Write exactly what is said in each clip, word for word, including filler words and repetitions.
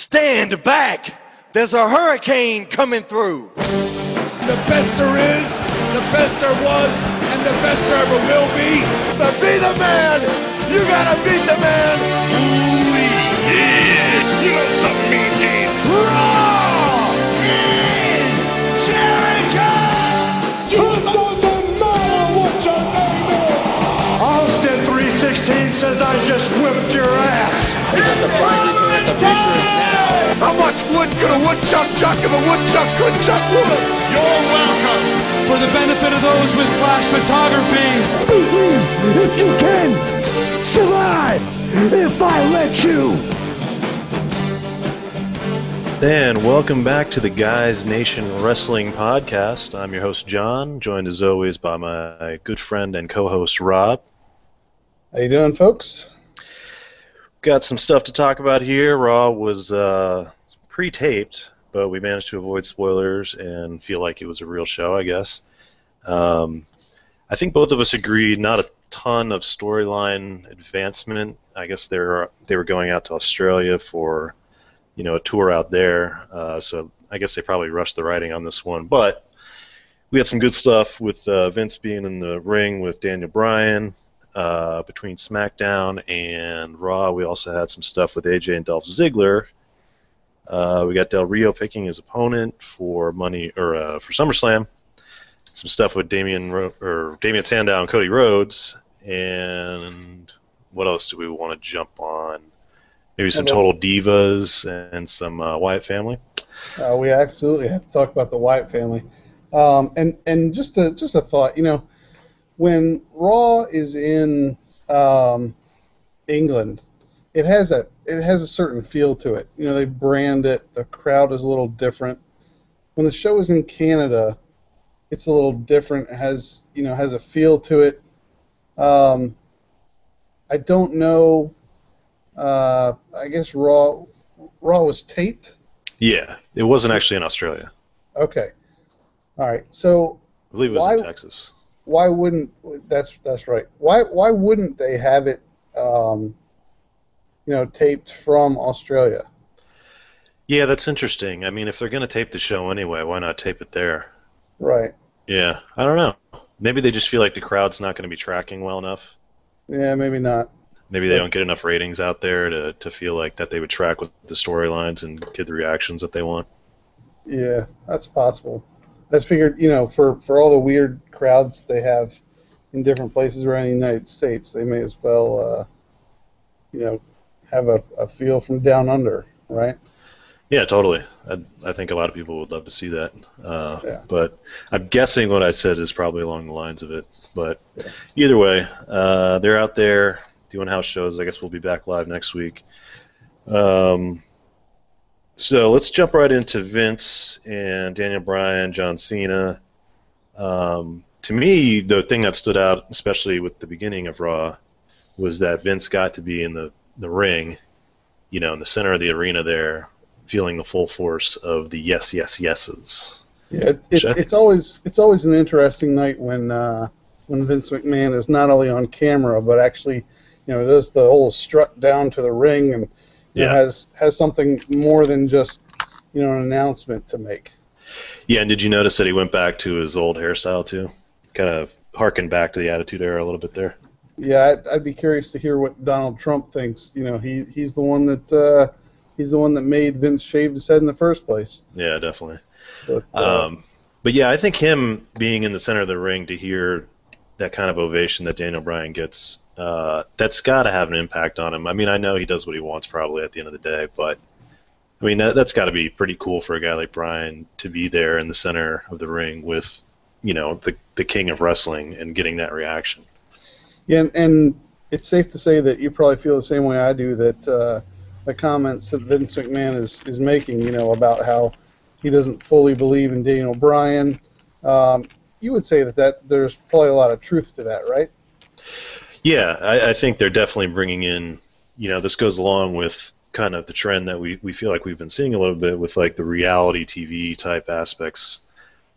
Stand back! There's a hurricane coming through! The best there is, the best there was, and the best there ever will be. To be the man, you gotta beat the man! Ooh, yeah! You know something, Mean Gene? Raw is Jericho! It doesn't matter what your name is! Austin three sixteen says I just whipped your ass! He's at the Friday that the picture is now. How much wood could a woodchuck chuck if a woodchuck could chuck wood? You're welcome. For the benefit of those with flash photography. Beat me if you can. Survive if I let you. And welcome back to the Guys Nation Wrestling Podcast. I'm your host, John, joined as always by my good friend and co-host, Rob. How you doing, folks? Got some stuff to talk about here. Raw was uh, pre-taped, but we managed to avoid spoilers and feel like it was a real show, I guess. Um, I think both of us agreed not a ton of storyline advancement. I guess they were, they were going out to Australia for, you know, a tour out there, uh, so I guess they probably rushed the writing on this one. But we had some good stuff with uh, Vince being in the ring with Daniel Bryan. Uh, between SmackDown and Raw, we also had some stuff with A J and Dolph Ziggler. Uh, we got Del Rio picking his opponent for money or uh, for SummerSlam. Some stuff with Damian Ro- or Damian Sandow and Cody Rhodes. And what else do we want to jump on? Maybe some Total Divas and some uh, Wyatt Family. Uh, we absolutely have to talk about the Wyatt Family. Um, and and just a just a thought, you know. When Raw is in um, England, it has a it has a certain feel to it. You know, they brand it. The crowd is a little different. When the show is in Canada, it's a little different. It has you know has a feel to it. Um, I don't know. Uh, I guess Raw Raw was taped. Yeah, it wasn't actually in Australia. Okay, all right. So I believe it was why, in Texas. Why wouldn't that's that's right? Why why wouldn't they have it, um, you know, taped from Australia? Yeah, that's interesting. I mean, if they're going to tape the show anyway, why not tape it there? Right. Yeah, I don't know. Maybe they just feel like the crowd's not going to be tracking well enough. Yeah, maybe not. Maybe they don't get enough ratings out there to to feel like that they would track with the storylines and get the reactions that they want. Yeah, that's possible. I figured, you know, for, for all the weird crowds they have in different places around the United States, they may as well, uh, you know, have a, a feel from down under, right? Yeah, totally. I, I think a lot of people would love to see that. Uh, yeah. But I'm guessing what I said is probably along the lines of it. But yeah. Either way, uh, they're out there doing house shows. I guess we'll be back live next week. Um So let's jump right into Vince and Daniel Bryan, John Cena. Um, to me, the thing that stood out, especially with the beginning of Raw, was that Vince got to be in the, the ring, you know, in the center of the arena there, feeling the full force of the yes, yes, yeses. Yeah, it's it's always it's always an interesting night when uh, when Vince McMahon is not only on camera but actually, you know, does the whole strut down to the ring and. Yeah. It has has something more than just, you know, an announcement to make. Yeah, and did you notice that he went back to his old hairstyle too? Kind of harkened back to the Attitude Era a little bit there. Yeah, I'd, I'd be curious to hear what Donald Trump thinks. You know, he he's the one that uh, he's the one that made Vince shave his head in the first place. Yeah, definitely. But, uh, um, but yeah, I think him being in the center of the ring to hear that kind of ovation that Daniel Bryan gets. Uh, that's got to have an impact on him. I mean, I know he does what he wants probably at the end of the day, but I mean, that, that's got to be pretty cool for a guy like Bryan to be there in the center of the ring with, you know, the the king of wrestling and getting that reaction. Yeah, and, and it's safe to say that you probably feel the same way I do, that uh, the comments that Vince McMahon is, is making, you know, about how he doesn't fully believe in Daniel Bryan, um, you would say that, that there's probably a lot of truth to that, right? Yeah, I, I think they're definitely bringing in, you know, this goes along with kind of the trend that we, we feel like we've been seeing a little bit with, like, the reality T V type aspects,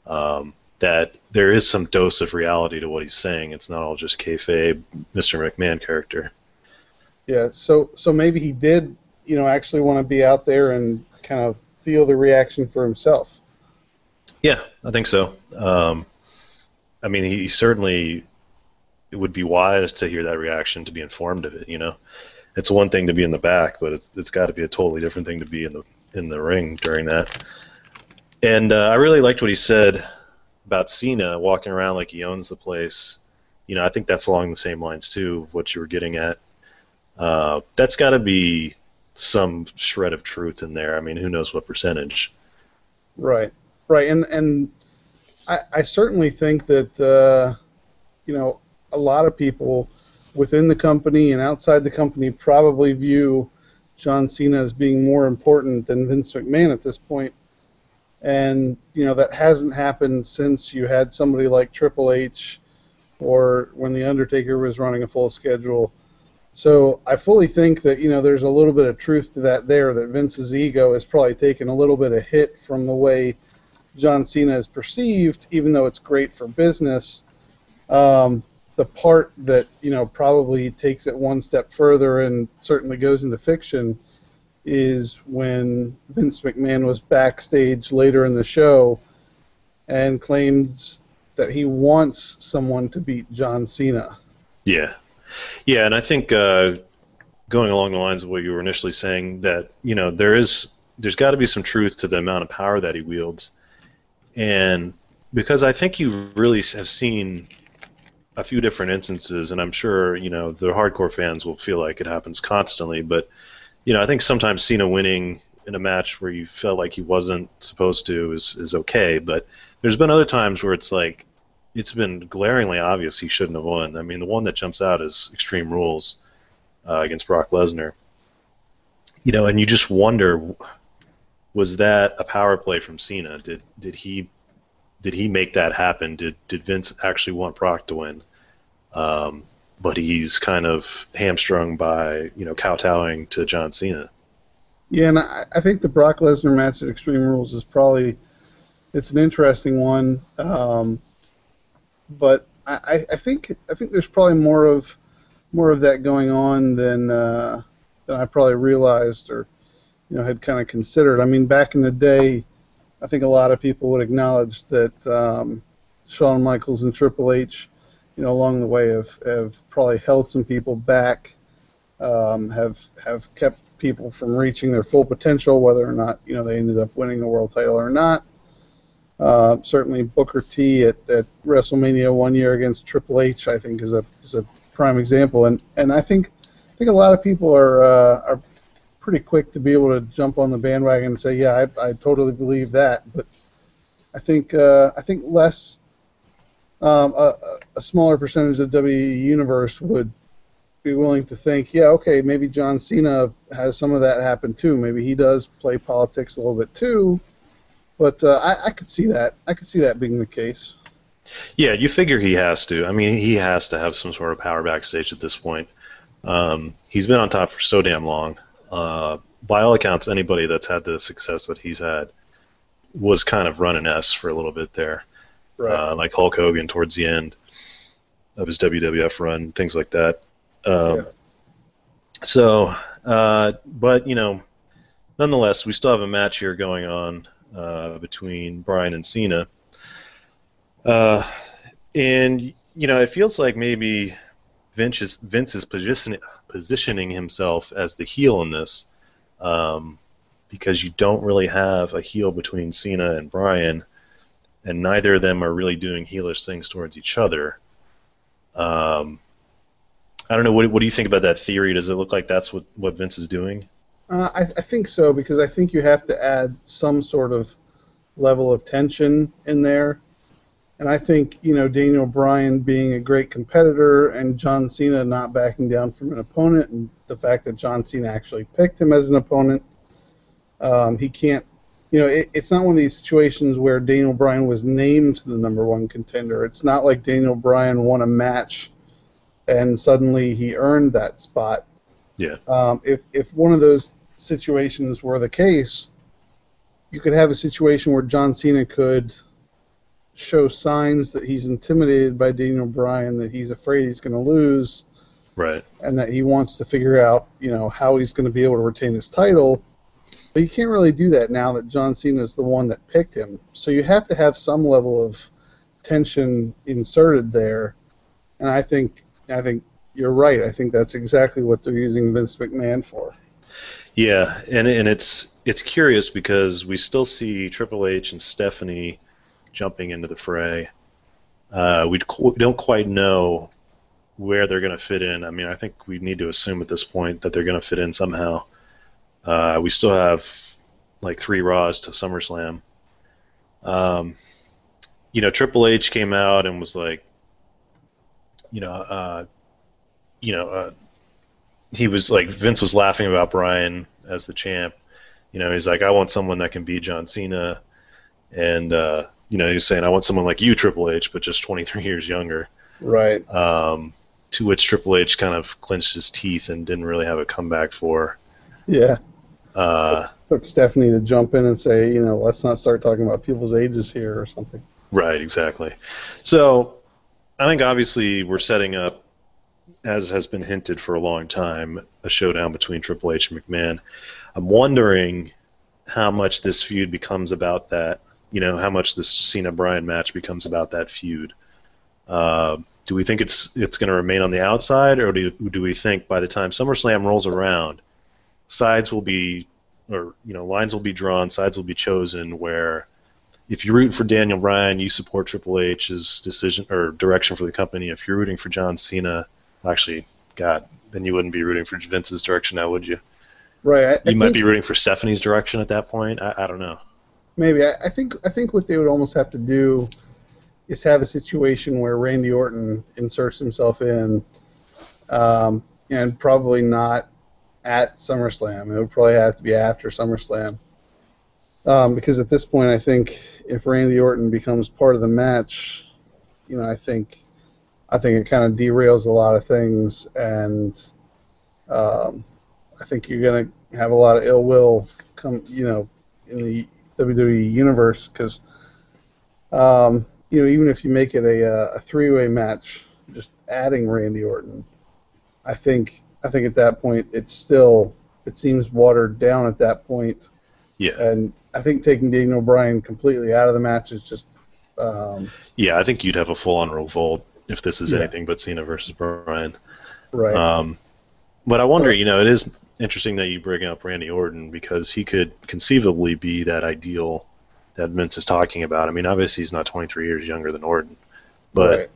um, that there is some dose of reality to what he's saying. It's not all just kayfabe, Mister McMahon character. Yeah, so so maybe he did you know, actually want to be out there and kind of feel the reaction for himself. Yeah, I think so. Um, I mean, he certainly it would be wise to hear that reaction, to be informed of it. You know, it's one thing to be in the back, but it's it's got to be a totally different thing to be in the in the ring during that. And uh, I really liked what he said about Cena walking around like he owns the place. You know, I think that's along the same lines too, what you were getting at. Uh, that's got to be some shred of truth in there. I mean, who knows what percentage? Right. Right, and and I, I certainly think that uh, you know, a lot of people within the company and outside the company probably view John Cena as being more important than Vince McMahon at this point, and you know that hasn't happened since you had somebody like Triple H, or when the Undertaker was running a full schedule. So I fully think that you know there's a little bit of truth to that there. That Vince's ego has probably taken a little bit of hit from the way John Cena is perceived, even though it's great for business. Um, the part that you know probably takes it one step further and certainly goes into fiction is when Vince McMahon was backstage later in the show and claims that he wants someone to beat John Cena. Yeah, yeah, and I think uh, going along the lines of what you were initially saying, that you know there is there's got to be some truth to the amount of power that he wields. And because I think you really have seen a few different instances, and I'm sure, you know, the hardcore fans will feel like it happens constantly, but, you know, I think sometimes Cena winning in a match where you felt like he wasn't supposed to is, is okay, but there's been other times where it's like, it's been glaringly obvious he shouldn't have won. I mean, the one that jumps out is Extreme Rules uh, against Brock Lesnar. You know, and you just wonder, was that a power play from Cena? Did did he did he make that happen? Did did Vince actually want Brock to win? Um, but he's kind of hamstrung by you know kowtowing to John Cena. Yeah, and I, I think the Brock Lesnar match at Extreme Rules is probably it's an interesting one, um, but I, I think I think there's probably more of more of that going on than uh, than I probably realized or. You know, had kind of considered. I mean, back in the day, I think a lot of people would acknowledge that um, Shawn Michaels and Triple H, you know, along the way have, have probably held some people back, um, have have kept people from reaching their full potential, whether or not, you know, they ended up winning the world title or not. Uh, certainly Booker T at, at WrestleMania one year against Triple H, I think, is a is a prime example. And, and I think I think a lot of people are uh, are pretty quick to be able to jump on the bandwagon and say, yeah, I, I totally believe that. But I think uh, I think less um, a, a smaller percentage of W W E Universe would be willing to think, yeah, okay, maybe John Cena has some of that happen too. Maybe he does play politics a little bit too. But uh, I, I could see that. I could see that being the case. Yeah, you figure he has to. I mean, he has to have some sort of power backstage at this point. Um, he's been on top for so damn long. Uh, by all accounts, anybody that's had the success that he's had was kind of running S for a little bit there, right. uh, like Hulk Hogan towards the end of his W W F run, things like that. Um, yeah. So, uh, but you know, nonetheless, we still have a match here going on uh, between Bryan and Cena, uh, and you know, it feels like maybe Vince is Vince is positioning. positioning himself as the heel in this um, because you don't really have a heel between Cena and Bryan, and neither of them are really doing heelish things towards each other. Um, I don't know, what, what do you think about that theory? Does it look like that's what, what Vince is doing? Uh, I, I think so, because I think you have to add some sort of level of tension in there. And I think, you know, Daniel Bryan being a great competitor and John Cena not backing down from an opponent, and the fact that John Cena actually picked him as an opponent, um, he can't, you know, it, it's not one of these situations where Daniel Bryan was named the number one contender. It's not like Daniel Bryan won a match and suddenly he earned that spot. Yeah. Um, if, if one of those situations were the case, you could have a situation where John Cena could show signs that he's intimidated by Daniel Bryan, that he's afraid he's going to lose, right? And that he wants to figure out, you know, how he's going to be able to retain his title. But you can't really do that now that John Cena is the one that picked him. So you have to have some level of tension inserted there. And I think, I think you're right. I think that's exactly what they're using Vince McMahon for. Yeah, and and it's it's curious because we still see Triple H and Stephanie jumping into the fray. Uh, we don't quite know where they're going to fit in. I mean, I think we need to assume at this point that they're going to fit in somehow. Uh, we still have like three Raws to SummerSlam. Um, you know, Triple H came out and was like, you know, uh, you know, uh, he was like, Vince was laughing about Bryan as the champ. You know, he's like, I want someone that can beat John Cena. And, uh, you know, he was saying, I want someone like you, Triple H, but just twenty-three years younger. Right. Um, to which Triple H kind of clenched his teeth and didn't really have a comeback for. Yeah. Uh, took Stephanie to jump in and say, you know, let's not start talking about people's ages here or something. Right, exactly. So I think obviously we're setting up, as has been hinted for a long time, a showdown between Triple H and McMahon. I'm wondering how much this feud becomes about that, you know, how much this Cena-Bryan match becomes about that feud. Uh, do we think it's it's going to remain on the outside, or do do we think by the time SummerSlam rolls around, sides will be, or you know, lines will be drawn, sides will be chosen. Where if you're rooting for Daniel Bryan, you support Triple H's decision or direction for the company. If you're rooting for John Cena, actually, God, then you wouldn't be rooting for Vince's direction now, would you? Right. I, you I might be rooting for Stephanie's direction at that point. I, I don't know. Maybe. I, I think. I think what they would almost have to do is have a situation where Randy Orton inserts himself in, um, and probably not at SummerSlam. It would probably have to be after SummerSlam. Um, because at this point, I think if Randy Orton becomes part of the match, you know, I think I think it kind of derails a lot of things, and um, I think you're going to have a lot of ill will come, you know, in the W W E universe, because um, you know, even if you make it a, a three-way match, just adding Randy Orton, I think. I think at that point it's still it seems watered down at that point. Yeah. And I think taking Daniel Bryan completely out of the match is just um, yeah, I think you'd have a full on revolt if this is yeah. anything but Cena versus Bryan. Right. Um, but I wonder, you know, it is interesting that you bring up Randy Orton because he could conceivably be that ideal that Vince is talking about. I mean, obviously he's not twenty-three years younger than Orton, but right.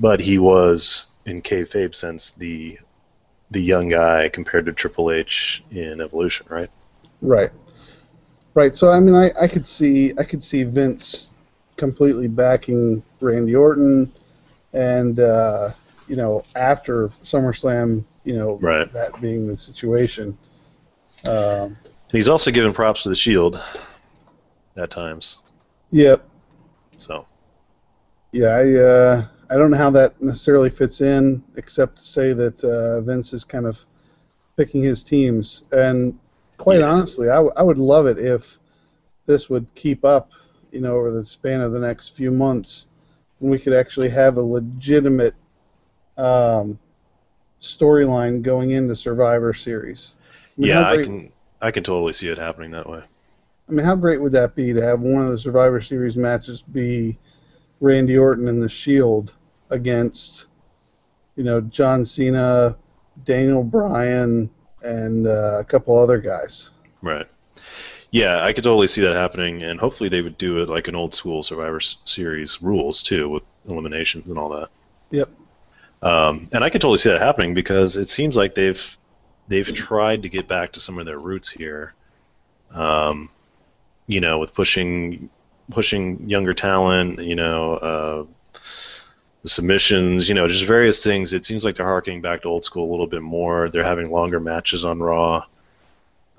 but he was in kayfabe sense the the young guy compared to Triple H in Evolution, right? Right. Right. So I mean I, I could see I could see Vince completely backing Randy Orton and uh, you know, after SummerSlam, you know, right. that being the situation. Um, and he's also given props to the Shield at times. Yep. So yeah, I uh I don't know how that necessarily fits in, except to say that uh, Vince is kind of picking his teams. And quite yeah. honestly, I, w I would love it if this would keep up, you know, over the span of the next few months, and we could actually have a legitimate um, storyline going into Survivor Series. I mean, yeah, I can, I can totally see it happening that way. I mean, how great would that be to have one of the Survivor Series matches be Randy Orton and the Shield against, you know, John Cena, Daniel Bryan, and uh, a couple other guys. Right. Yeah, I could totally see that happening, and hopefully they would do it like an old school Survivor Series rules too, with eliminations and all that. Yep. Um, and I could totally see that happening because it seems like they've they've tried to get back to some of their roots here. Um, you know, with pushing. pushing younger talent, you know, uh, the submissions, you know, just various things. It seems like they're harkening back to old school a little bit more. They're having longer matches on Raw.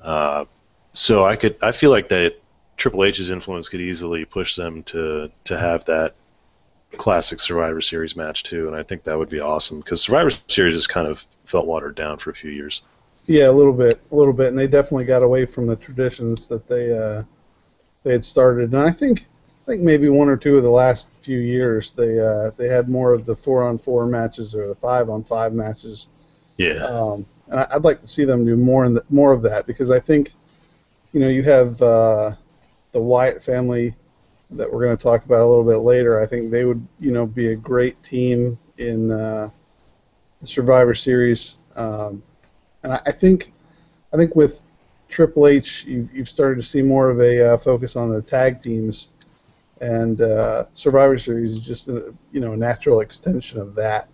Uh, so I could, I feel like that Triple H's influence could easily push them to, to have that classic Survivor Series match too, and I think that would be awesome because Survivor Series has kind of felt watered down for a few years. Yeah, a little bit, a little bit, and they definitely got away from the traditions that they... Uh... they had started, and I think, I think maybe one or two of the last few years, they uh, they had more of the four on four matches or the five on five matches, Yeah. Um, and I'd like to see them do more in the, more of that, because I think, you know, you have uh, the Wyatt family that we're going to talk about a little bit later. I think they would, you know, be a great team in uh, the Survivor Series, um, and I, I think, I think with Triple H, you've, you've started to see more of a uh, focus on the tag teams, and uh, Survivor Series is just a, you know, a natural extension of that.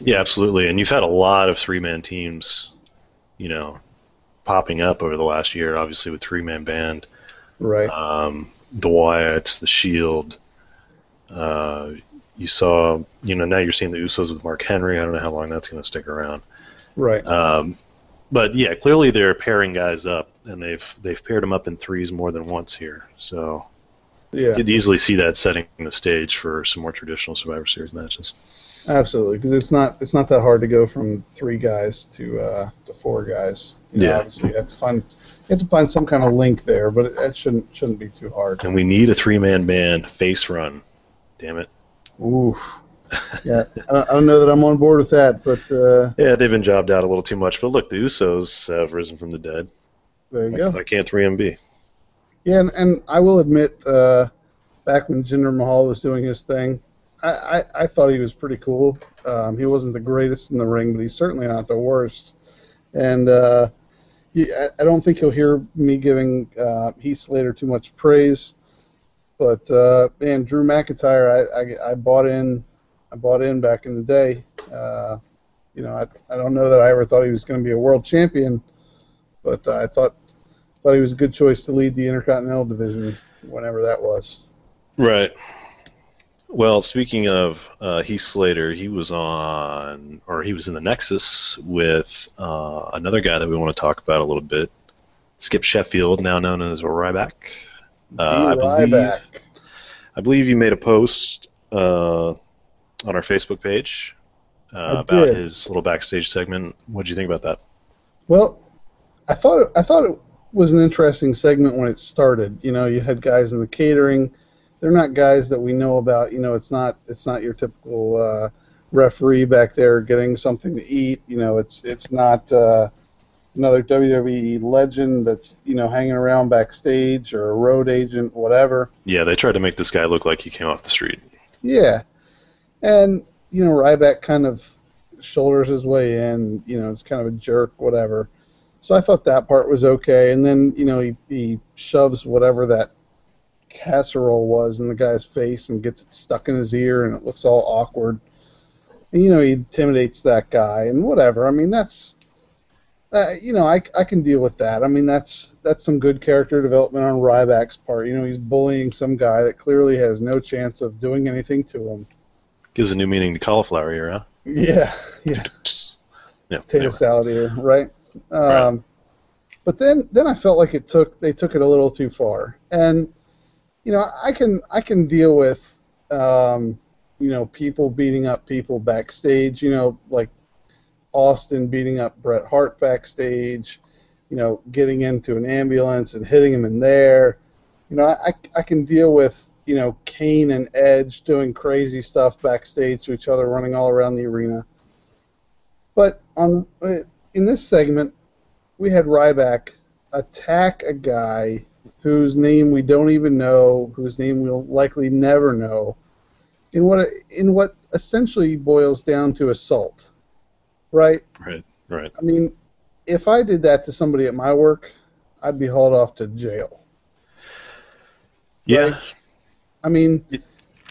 Yeah, absolutely. And you've had a lot of three-man teams, you know, popping up over the last year, obviously with three-man band. Right. Um, the Wyatts, the Shield. Uh, you saw, you know, now you're seeing the Usos with Mark Henry. I don't know how long that's going to stick around. Right. Um, but yeah, clearly they're pairing guys up, and they've they've paired them up in threes more than once here. So yeah, you could easily see that setting the stage for some more traditional Survivor Series matches. Absolutely, because it's not it's not that hard to go from three guys to uh, to four guys. You know, yeah, obviously you have to find you have to find some kind of link there, but it, it shouldn't shouldn't be too hard. And we need a three man band face run. Damn it. Oof. Yeah, I don't, I don't know that I'm on board with that, but uh, yeah, they've been jobbed out a little too much. But look, the Usos have risen from the dead. There you go. I can't three M B. Yeah, and, and I will admit, uh, back when Jinder Mahal was doing his thing, I, I thought he was pretty cool. Um, he wasn't the greatest in the ring, but he's certainly not the worst. And uh, he, I, I don't think he'll hear me giving uh, Heath Slater too much praise. But uh, man, Drew McIntyre, I, I, I bought in. I bought in back in the day. Uh, you know, I, I don't know that I ever thought he was going to be a world champion, but uh, I thought thought he was a good choice to lead the Intercontinental Division, whenever that was. Right. Well, speaking of uh, Heath Slater, he was on, or he was in the Nexus with uh, another guy that we want to talk about a little bit, Skip Sheffield, now known as Ryback. Uh, I Ryback. Believe, I believe you made a post uh, on our Facebook page uh, about did. his little backstage segment. What did you think about that? Well, I thought it, I thought it was an interesting segment when it started. You know, you had guys in the catering. They're not guys that we know about. You know, it's not it's not your typical uh, referee back there getting something to eat. You know, it's it's not uh, another W W E legend that's, you know, hanging around backstage, or a road agent, whatever. Yeah, they tried to make this guy look like he came off the street. Yeah, and you know, Ryback kind of shoulders his way in. You know, it's kind of a jerk, whatever. So I thought that part was okay, and then, you know, he he shoves whatever that casserole was in the guy's face and gets it stuck in his ear, and it looks all awkward. And, you know, he intimidates that guy and whatever. I mean, that's, uh, you know, I, I can deal with that. I mean, that's that's some good character development on Ryback's part. You know, he's bullying some guy that clearly has no chance of doing anything to him. Gives a new meaning to cauliflower ear, huh? Yeah, yeah. yeah Potato anyway. salad ear, right? Um, right. But then, then I felt like it took they took it a little too far. And you know, I can I can deal with um, you know, people beating up people backstage. You know, like Austin beating up Bret Hart backstage. You know, getting into an ambulance and hitting him in there. You know, I I can deal with, you know, Kane and Edge doing crazy stuff backstage to each other, running all around the arena. But on in this segment, we had Ryback attack a guy whose name we don't even know, whose name we'll likely never know, in what in what essentially boils down to assault, right? Right, right. I mean, if I did that to somebody at my work, I'd be hauled off to jail. Yeah. Right? I mean,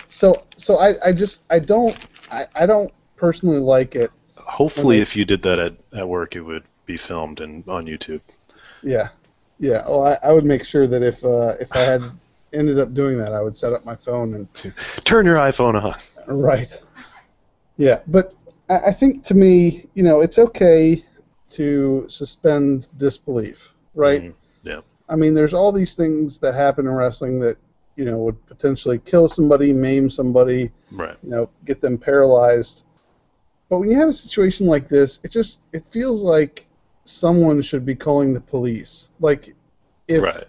so so I, I just I don't I, I don't personally like it. Hopefully, if you did that at at work, it would be filmed and on YouTube. Yeah. Yeah, well, I, I would make sure that if uh, if I had ended up doing that, I would set up my phone and turn your iPhone off. Right. Yeah, but I, I think, to me, you know, it's okay to suspend disbelief, right? Mm, yeah. I mean, there's all these things that happen in wrestling that, you know, would potentially kill somebody, maim somebody, right? You know, get them paralyzed. But when you have a situation like this, it just it feels like someone should be calling the police. Like, if right.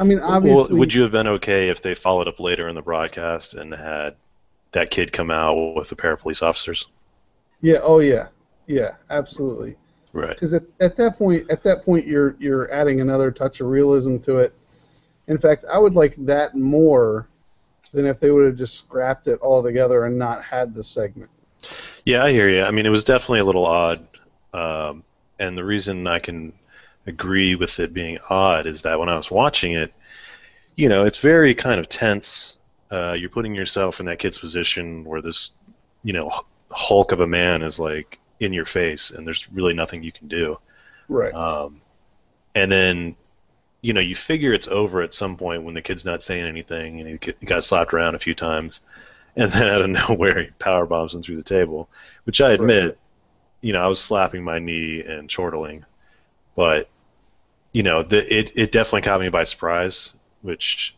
I mean, obviously, well, would you have been okay if they followed up later in the broadcast and had that kid come out with the parapolice officers? Yeah. Oh, yeah. Yeah, absolutely. Right. Because at, at that point, at that point, you're you're adding another touch of realism to it. In fact, I would like that more than if they would have just scrapped it all together and not had the segment. Yeah, I hear you. I mean, it was definitely a little odd, um, and the reason I can agree with it being odd is that when I was watching it, you know, it's very kind of tense. Uh, you're putting yourself in that kid's position where this, you know, hulk of a man is like in your face, and there's really nothing you can do. Right. Um, and then, you know, you figure it's over at some point when the kid's not saying anything, and he got slapped around a few times, and then out of nowhere he power bombs him through the table, which I admit, right. you know, I was slapping my knee and chortling, but you know, the, it it definitely caught me by surprise, which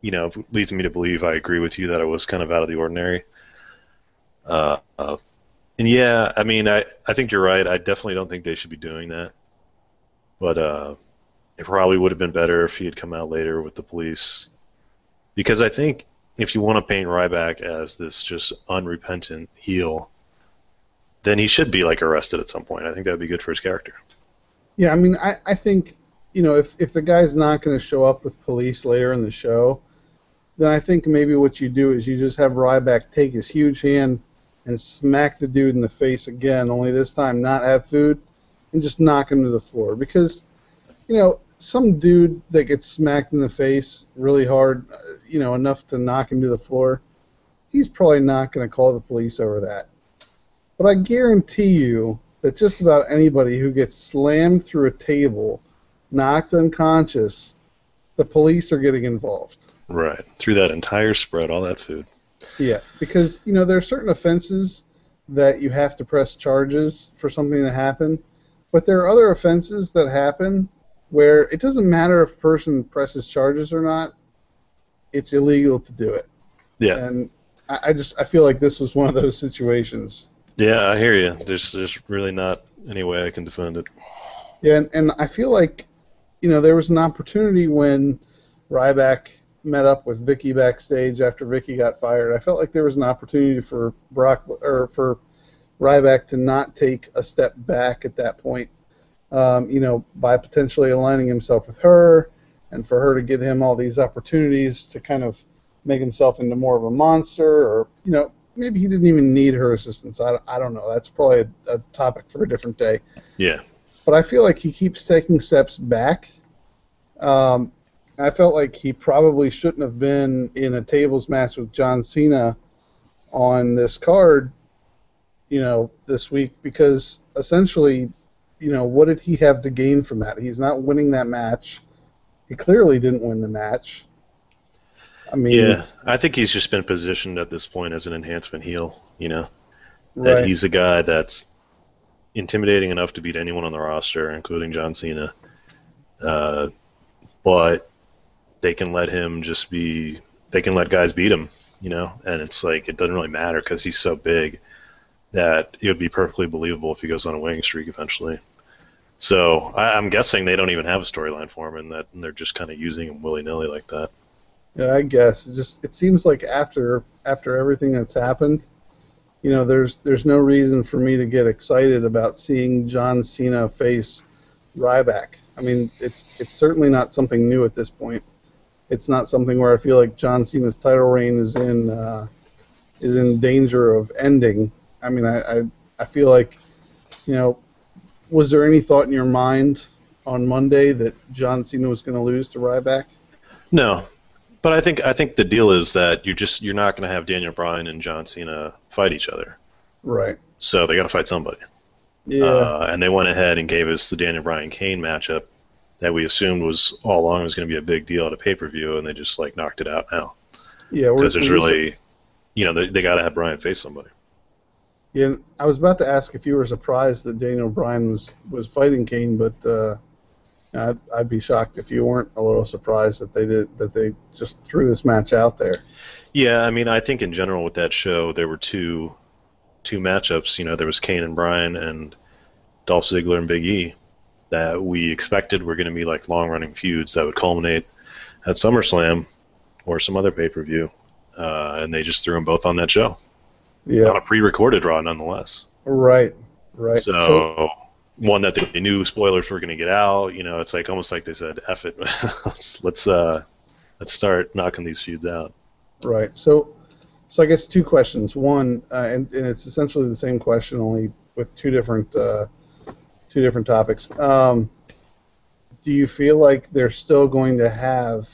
you know leads me to believe I agree with you that it was kind of out of the ordinary. Uh, uh, and yeah, I mean, I I think you're right. I definitely don't think they should be doing that, but. Uh, It probably would have been better if he had come out later with the police, because I think if you want to paint Ryback as this just unrepentant heel, then he should be like arrested at some point. I think that would be good for his character. Yeah, I mean, I, I think you know if if the guy's not going to show up with police later in the show, then I think maybe what you do is you just have Ryback take his huge hand and smack the dude in the face again, only this time not have food and just knock him to the floor, because you know. Some dude that gets smacked in the face really hard, you know, enough to knock him to the floor, he's probably not going to call the police over that. But I guarantee you that just about anybody who gets slammed through a table, knocked unconscious, the police are getting involved. Right. Through that entire spread, all that food. Yeah, because, you know, there are certain offenses that you have to press charges for something to happen, but there are other offenses that happen where it doesn't matter if a person presses charges or not, it's illegal to do it. Yeah. And I, I just I feel like this was one of those situations. Yeah, I hear you. There's there's really not any way I can defend it. Yeah, and, and I feel like, you know, there was an opportunity when Ryback met up with Vicky backstage after Vicky got fired. I felt like there was an opportunity for Brock or for Ryback to not take a step back at that point. Um, you know, by potentially aligning himself with her, and for her to give him all these opportunities to kind of make himself into more of a monster, or, you know, maybe he didn't even need her assistance. I, I don't know. That's probably a, a topic for a different day. Yeah. But I feel like he keeps taking steps back. Um, I felt like he probably shouldn't have been in a tables match with John Cena on this card, you know, this week, because essentially... You know, what did he have to gain from that? He's not winning that match. He clearly didn't win the match. I mean, yeah, I think he's just been positioned at this point as an enhancement heel. You know, that right. He's a guy that's intimidating enough to beat anyone on the roster, including John Cena. Uh, but they can let him just be. They can let guys beat him. You know, and it's like it doesn't really matter because he's so big that it would be perfectly believable if he goes on a winning streak eventually. So I, I'm guessing they don't even have a storyline for him, and that and they're just kind of using him willy-nilly like that. Yeah, I guess. It just it seems like after after everything that's happened, you know, there's there's no reason for me to get excited about seeing John Cena face Ryback. I mean, it's it's certainly not something new at this point. It's not something where I feel like John Cena's title reign is in uh, is in danger of ending. I mean, I, I I feel like, you know, was there any thought in your mind on Monday that John Cena was going to lose to Ryback? No, but I think I think the deal is that you just you're not going to have Daniel Bryan and John Cena fight each other. Right. So they got to fight somebody. Yeah. Uh, and they went ahead and gave us the Daniel Bryan Kane matchup that we assumed was all along was going to be a big deal at a pay per view, and they just like knocked it out now. Yeah. Because there's really, you know, they they got to have Bryan face somebody. Yeah, I was about to ask if you were surprised that Daniel Bryan was, was fighting Kane, but uh, I'd, I'd be shocked if you weren't a little surprised that they did that they just threw this match out there. Yeah, I mean, I think in general with that show there were two two matchups. You know, there was Kane and Bryan and Dolph Ziggler and Big E that we expected were going to be like long running feuds that would culminate at SummerSlam or some other pay per view, uh, and they just threw them both on that show. Yeah. On a pre-recorded Raw, nonetheless. Right. Right. So, so one that they knew spoilers were going to get out. You know, it's like almost like they said, "F it, let's let's uh, let's start knocking these feuds out." Right. So, so I guess two questions. One, uh, and and it's essentially the same question, only with two different uh, two different topics. Um, do you feel like they're still going to have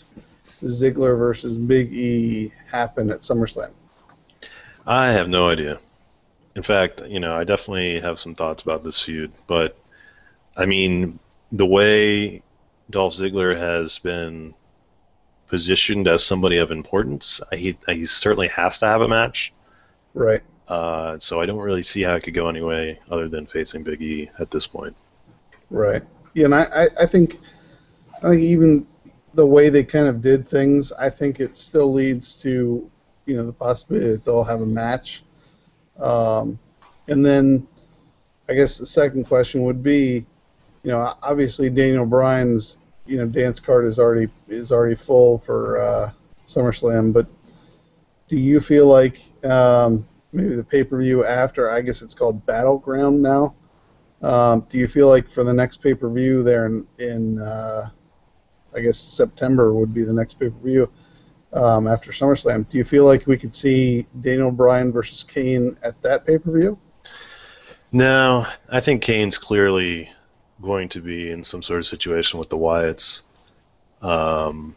Ziggler versus Big E happen at SummerSlam? I have no idea. In fact, you know, I definitely have some thoughts about this feud, but I mean, the way Dolph Ziggler has been positioned as somebody of importance, he he certainly has to have a match. Right. Uh, so I don't really see how it could go any way other than facing Big E at this point. Right. Yeah, and I, I think I think even the way they kind of did things, I think it still leads to, you know, the possibility that they'll have a match. Um, and then I guess the second question would be, you know, obviously Daniel Bryan's, you know, dance card is already is already full for uh, SummerSlam, but do you feel like um, maybe the pay-per-view after, I guess it's called Battleground now, um, do you feel like for the next pay-per-view there in, in uh, I guess September would be the next pay-per-view, Um, after SummerSlam, do you feel like we could see Daniel Bryan versus Kane at that pay-per-view? No, I think Kane's clearly going to be in some sort of situation with the Wyatts, um,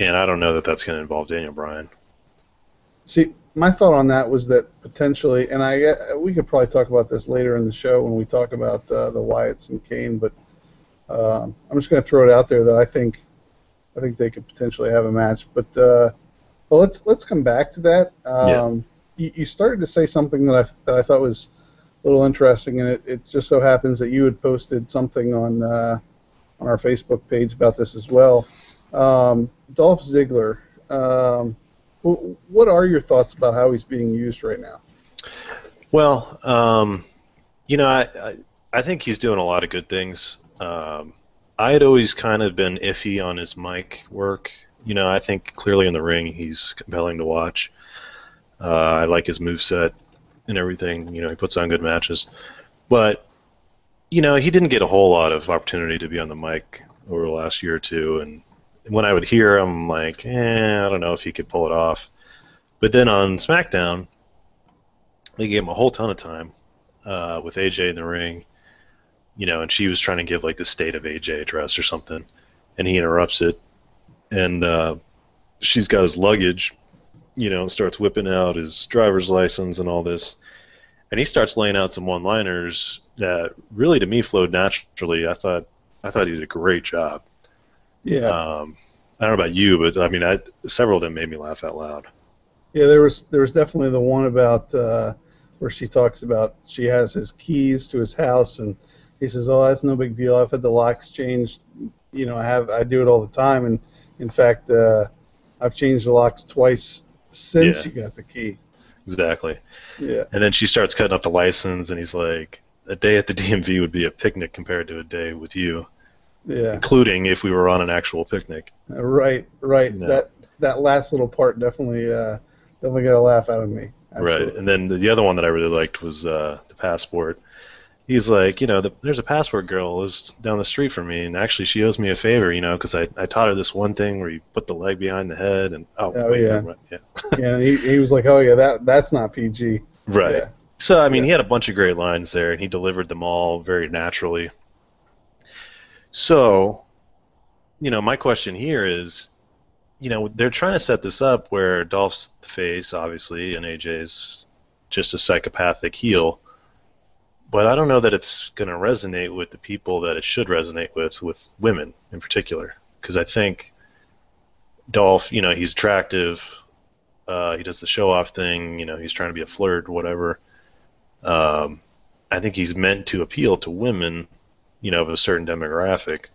and I don't know that that's going to involve Daniel Bryan. See, my thought on that was that potentially, and I we could probably talk about this later in the show when we talk about uh, the Wyatts and Kane, but uh, I'm just going to throw it out there that I think I think they could potentially have a match, but uh, well, let's let's come back to that. Um, yeah. you, you started to say something that I that I thought was a little interesting, and it, it just so happens that you had posted something on uh, on our Facebook page about this as well. Um, Dolph Ziggler, um, what are your thoughts about how he's being used right now? Well, um, you know, I, I I think he's doing a lot of good things. Um, I had always kind of been iffy on his mic work. You know, I think clearly in the ring he's compelling to watch. Uh, I like his moveset and everything. You know, he puts on good matches. But, you know, he didn't get a whole lot of opportunity to be on the mic over the last year or two. And when I would hear him, I'm like, eh, I don't know if he could pull it off. But then on SmackDown, they gave him a whole ton of time uh, with A J in the ring. You know, and she was trying to give like the state of A J address or something, and he interrupts it, and uh, she's got his luggage, you know, and starts whipping out his driver's license and all this, and he starts laying out some one-liners that really to me flowed naturally. I thought, I thought he did a great job. Yeah. Um, I don't know about you, but I mean, I several of them made me laugh out loud. Yeah, there was there was definitely the one about uh, where she talks about she has his keys to his house and. He says, "Oh, that's no big deal. I've had the locks changed. You know, I have. I do it all the time. And in fact, uh, I've changed the locks twice since yeah. you got the key." Exactly. Yeah. And then she starts cutting up the license, and he's like, "A day at the D M V would be a picnic compared to a day with you." Yeah. Including if we were on an actual picnic. Uh, right. Right. No. That that last little part definitely uh, definitely got a laugh out of me. Absolutely. Right. And then the other one that I really liked was uh, the passport. He's like, you know, the, there's a passport girl who's down the street from me, and actually she owes me a favor, you know, because I, I taught her this one thing where you put the leg behind the head, and oh, oh wait, yeah, right, yeah. yeah. He he was like, oh yeah, that that's not P G. Right. Yeah. So I mean, yeah. he had a bunch of great lines there, and he delivered them all very naturally. So, you know, my question here is, you know, they're trying to set this up where Dolph's the face, obviously, and A J's just a psychopathic heel. But I don't know that it's going to resonate with the people that it should resonate with, with women in particular. Because I think Dolph, you know, he's attractive. Uh, he does the show-off thing. You know, he's trying to be a flirt, whatever. Um, I think he's meant to appeal to women, you know, of a certain demographic.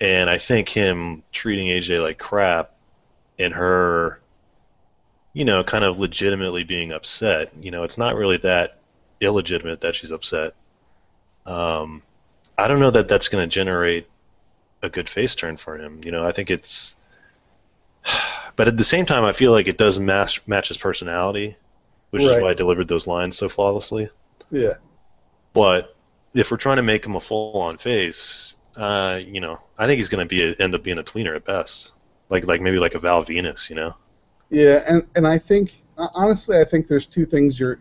And I think him treating A J like crap and her, you know, kind of legitimately being upset. You know, it's not really that illegitimate that she's upset. Um, I don't know that that's going to generate a good face turn for him. You know, I think it's... But at the same time, I feel like it does match, match his personality, which right. is why I delivered those lines so flawlessly. Yeah. But if we're trying to make him a full-on face, uh, you know, I think he's going to be a, end up being a tweener at best, like like maybe like a Val Venus, you know. Yeah, and and I think honestly, I think there's two things you're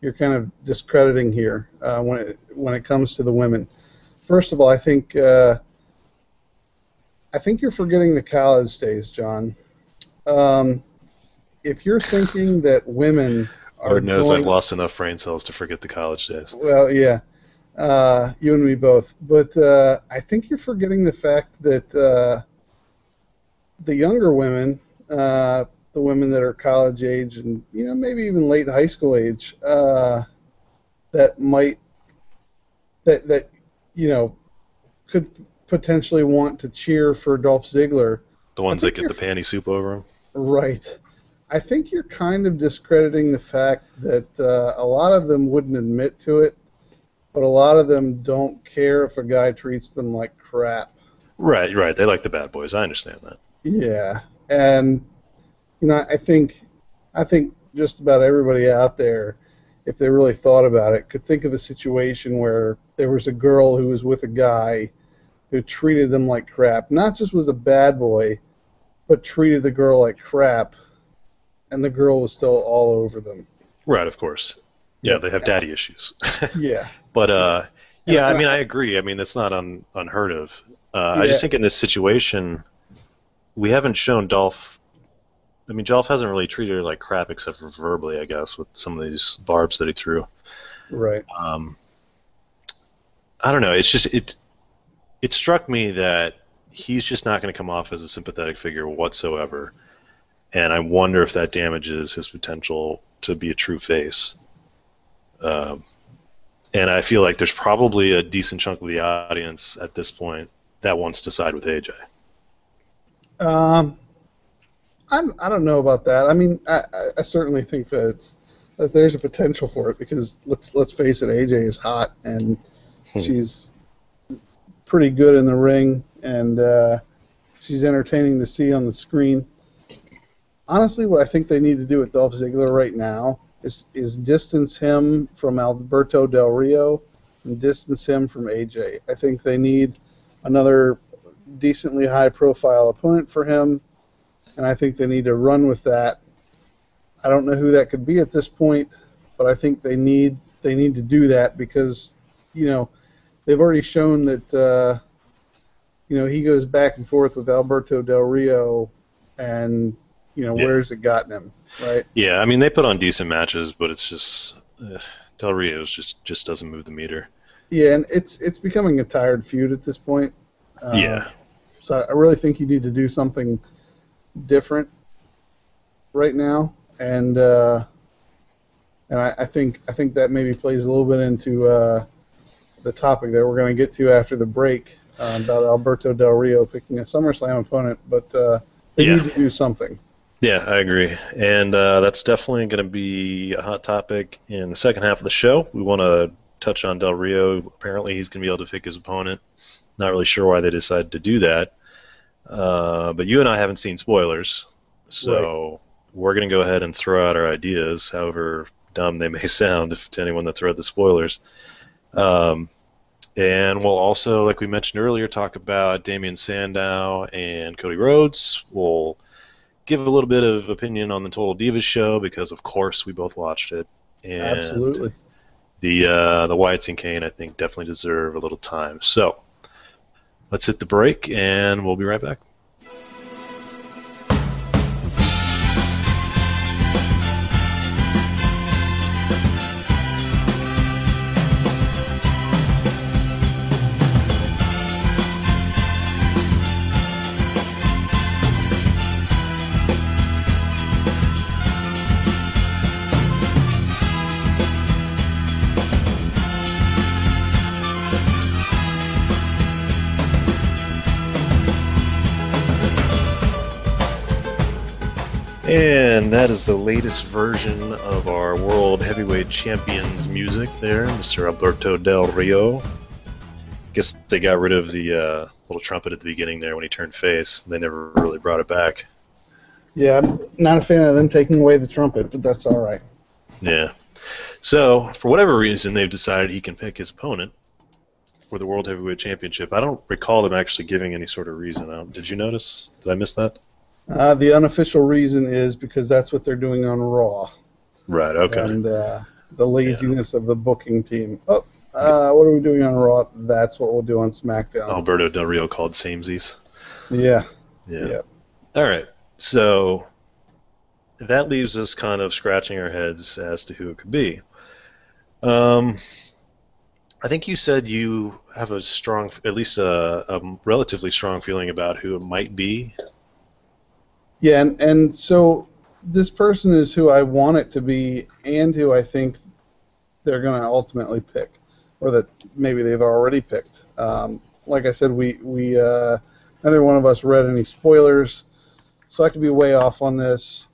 you're kind of discrediting here uh, when it, when it comes to the women. First of all, I think uh, I think you're forgetting the college days, John. Um, if you're thinking that women are Lord knows going, I've lost enough brain cells to forget the college days. Well, yeah, uh, you and me both. But uh, I think you're forgetting the fact that uh, the younger women, uh, the women that are college age and you know maybe even late high school age, uh, that might that that you know could potentially want to cheer for Dolph Ziggler. The ones that get the panty soup over him. Right. I think you're kind of discrediting the fact that uh, a lot of them wouldn't admit to it, but a lot of them don't care if a guy treats them like crap. Right, right. They like the bad boys. I understand that. Yeah, and you know, I think, I think just about everybody out there, if they really thought about it, could think of a situation where there was a girl who was with a guy who treated them like crap. Not just was a bad boy, but treated the girl like crap. And the girl was still all over them. Right, of course. Yeah, they have daddy issues. Yeah. But, uh, yeah, I mean, I agree. I mean, that's not un unheard of. Uh, yeah. I just think in this situation, we haven't shown Dolph... I mean, Dolph hasn't really treated her like crap except for verbally, I guess, with some of these barbs that he threw. Right. Um, I don't know. It's just... it. It struck me that he's just not going to come off as a sympathetic figure whatsoever. And I wonder if that damages his potential to be a true face. Um, and I feel like there's probably a decent chunk of the audience at this point that wants to side with A J. Um, I'm, I don't know about that. I mean, I, I certainly think that it's that there's a potential for it because let's let's face it, A J is hot and hmm. she's pretty good in the ring and uh, she's entertaining to see on the screen. Honestly, what I think they need to do with Dolph Ziggler right now is, is distance him from Alberto Del Rio and distance him from A J. I think they need another decently high-profile opponent for him, and I think they need to run with that. I don't know who that could be at this point, but I think they need they need to do that because, you know, they've already shown that, uh, you know, he goes back and forth with Alberto Del Rio and... You know, yeah. Where's it gotten him, right? Yeah, I mean, they put on decent matches, but it's just uh, Del Rio's just just doesn't move the meter. Yeah, and it's it's becoming a tired feud at this point. Uh, yeah. So I really think you need to do something different right now, and uh, and I, I think I think that maybe plays a little bit into uh, the topic that we're going to get to after the break uh, about Alberto Del Rio picking a SummerSlam opponent, but uh, they yeah. need to do something. Yeah, I agree. And uh, that's definitely going to be a hot topic in the second half of the show. We want to touch on Del Rio. Apparently he's going to be able to pick his opponent. Not really sure why they decided to do that. Uh, but you and I haven't seen spoilers, so right. We're going to go ahead and throw out our ideas, however dumb they may sound if, to anyone that's read the spoilers. Um, and we'll also, like we mentioned earlier, talk about Damian Sandow and Cody Rhodes. We'll... give a little bit of opinion on the Total Divas show because, of course, we both watched it. And absolutely. The uh, the Wyatts and Kane, I think, definitely deserve a little time. So let's hit the break, and we'll be right back. And that is the latest version of our World Heavyweight Champions music there, Mister Alberto Del Rio. I guess they got rid of the uh, little trumpet at the beginning there when he turned face. They never really brought it back. Yeah, I'm not a fan of them taking away the trumpet, but that's all right. Yeah. So, for whatever reason, they've decided he can pick his opponent for the World Heavyweight Championship. I don't recall them actually giving any sort of reason. Um, did you notice? Did I miss that? Uh, the unofficial reason is because that's what they're doing on Raw. Right, okay. And uh, the laziness yeah. of the booking team. Oh, uh, what are we doing on Raw? That's what we'll do on SmackDown. Alberto Del Rio called samesies. Yeah. Yeah. yeah. All right. So that leaves us kind of scratching our heads as to who it could be. Um, I think you said you have a strong, at least a, a relatively strong feeling about who it might be. Yeah, and, and so this person is who I want it to be and who I think they're going to ultimately pick, or that maybe they've already picked. Um, like I said, we, we uh, neither one of us read any spoilers, so I could be way off on this.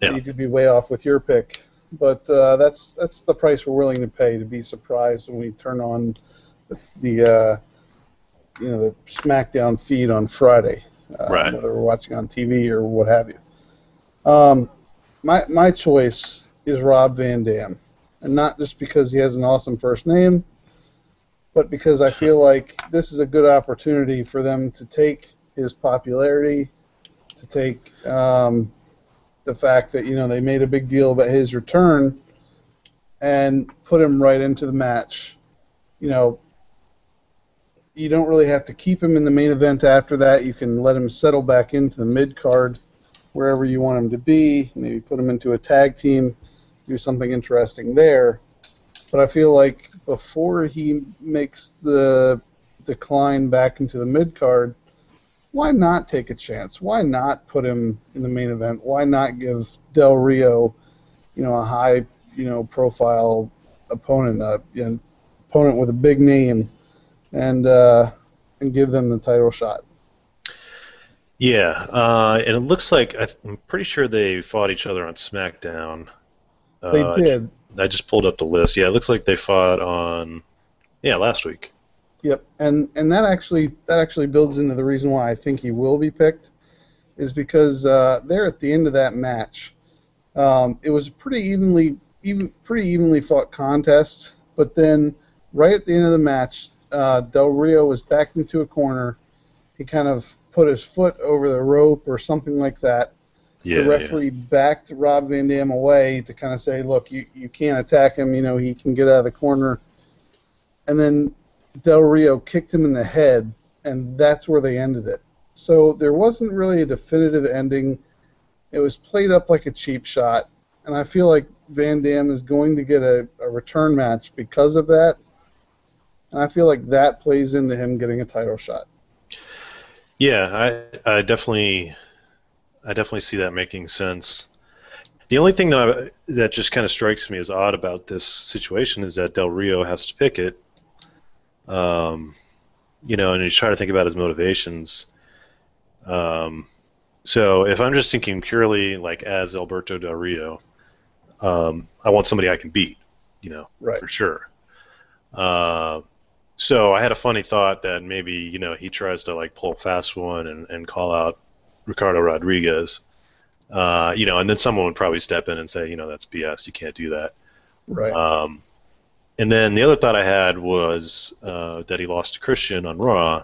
Yeah. You could be way off with your pick, but uh, that's that's the price we're willing to pay to be surprised when we turn on the, the uh, you know the SmackDown feed on Friday, uh, right. whether we're watching on T V or what have you. Um, my my choice is Rob Van Dam, and not just because he has an awesome first name, but because I feel like this is a good opportunity for them to take his popularity, to take. Um, The fact that you know they made a big deal about his return and put him right into the match. You know, you don't really have to keep him in the main event after that. You can let him settle back into the mid card wherever you want him to be. Maybe put him into a tag team, do something interesting there. But I feel like before he makes the decline back into the mid card, why not take a chance? Why not put him in the main event? Why not give Del Rio, you know, a high, you know, profile opponent, a you know, opponent with a big name, and uh, and give them the title shot? Yeah, uh, and it looks like I'm pretty sure they fought each other on SmackDown. They uh, did. I just pulled up the list. Yeah, it looks like they fought on, yeah, last week. Yep, and and that actually that actually builds into the reason why I think he will be picked, is because uh, there at the end of that match, um, it was a pretty evenly even pretty evenly fought contest. But then right at the end of the match, uh, Del Rio was backed into a corner. He kind of put his foot over the rope or something like that. Yeah, the referee yeah. backed Rob Van Dam away to kind of say, look, you you can't attack him. You know, he can get out of the corner, and then Del Rio kicked him in the head, and that's where they ended it. So there wasn't really a definitive ending. It was played up like a cheap shot, and I feel like Van Dam is going to get a, a return match because of that, and I feel like that plays into him getting a title shot. Yeah, I, I definitely I definitely see that making sense. The only thing that I, that just kind of strikes me as odd about this situation is that Del Rio has to pick it. Um, you know, and you try to think about his motivations. Um, so if I'm just thinking purely like as Alberto Del Rio, um, I want somebody I can beat, you know, right. for sure. Uh, so I had a funny thought that maybe, you know, he tries to like pull a fast one and, and call out Ricardo Rodriguez, uh, you know, and then someone would probably step in and say, you know, that's B S, you can't do that. Right. Um, And then the other thought I had was uh, that he lost to Christian on Raw.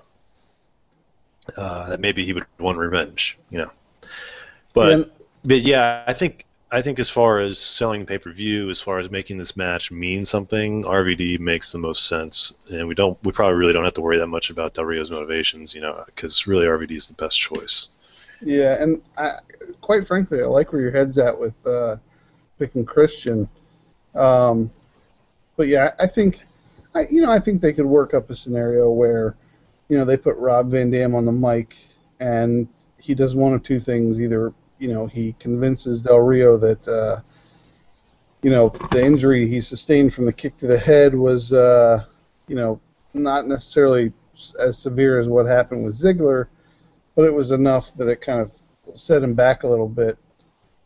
Uh, that maybe he would want revenge, you know. But and, but yeah, I think I think as far as selling pay per view, as far as making this match mean something, R V D makes the most sense, and we don't we probably really don't have to worry that much about Del Rio's motivations, you know, because really R V D is the best choice. Yeah, and I, quite frankly, I like where your head's at with uh, picking Christian. Um, But yeah, I think, I, you know, I think they could work up a scenario where, you know, they put Rob Van Dam on the mic, and he does one of two things: either, you know, he convinces Del Rio that, uh, you know, the injury he sustained from the kick to the head was, uh, you know, not necessarily as severe as what happened with Ziggler, but it was enough that it kind of set him back a little bit.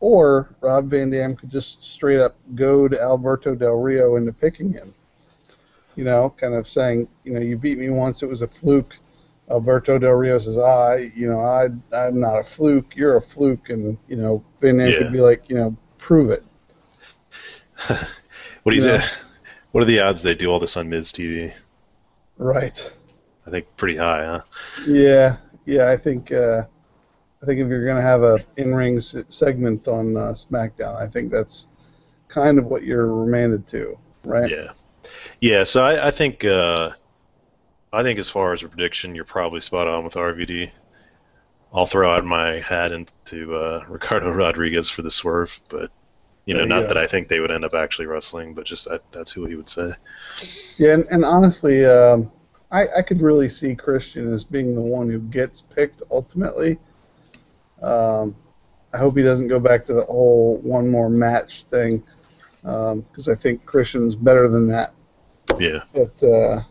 Or Rob Van Dam could just straight up goad Alberto Del Rio into picking him. You know, kind of saying, you know, you beat me once, it was a fluke. Alberto Del Rio says, I, you know, I, I'm not a fluke, you're a fluke. And, you know, Van Dam yeah. could be like, you know, prove it. What do you yeah. What are the odds they do all this on Miz T V? Right. I think pretty high, huh? Yeah, yeah. I think uh, I think if you're going to have a in-ring segment on uh, SmackDown, I think that's kind of what you're remanded to, right? Yeah, yeah. So I, I think uh, I think as far as a prediction, you're probably spot on with R V D. I'll throw out my hat into uh, Ricardo Rodriguez for the swerve, but you know, there not you that I think they would end up actually wrestling, but just that, that's who he would say. Yeah, and, and honestly, um, I, I could really see Christian as being the one who gets picked ultimately. Um, I hope he doesn't go back to the whole one more match thing, because um, I think Christian's better than that. Yeah. But uh,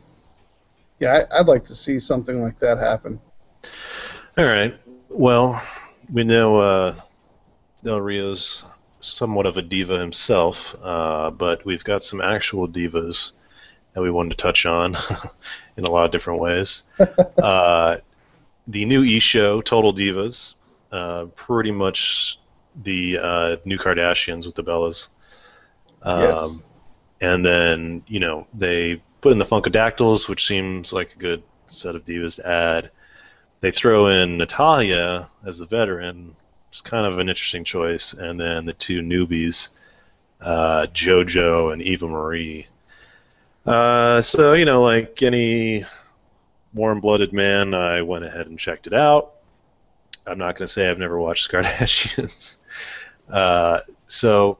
yeah, I, I'd like to see something like that happen. All right. Well, we know uh, Del Rio's somewhat of a diva himself, uh, but we've got some actual divas that we wanted to touch on in a lot of different ways. uh, the new E-show, Total Divas, uh, pretty much the uh, new Kardashians with the Bellas. Um, yes. And then, you know, they put in the Funkadactyls, which seems like a good set of divas to add. They throw in Natalya as the veteran, which is kind of an interesting choice, and then the two newbies, uh, JoJo and Eva Marie. Uh, so, you know, like any warm-blooded man, I went ahead and checked it out. I'm not going to say I've never watched Kardashians. uh, so,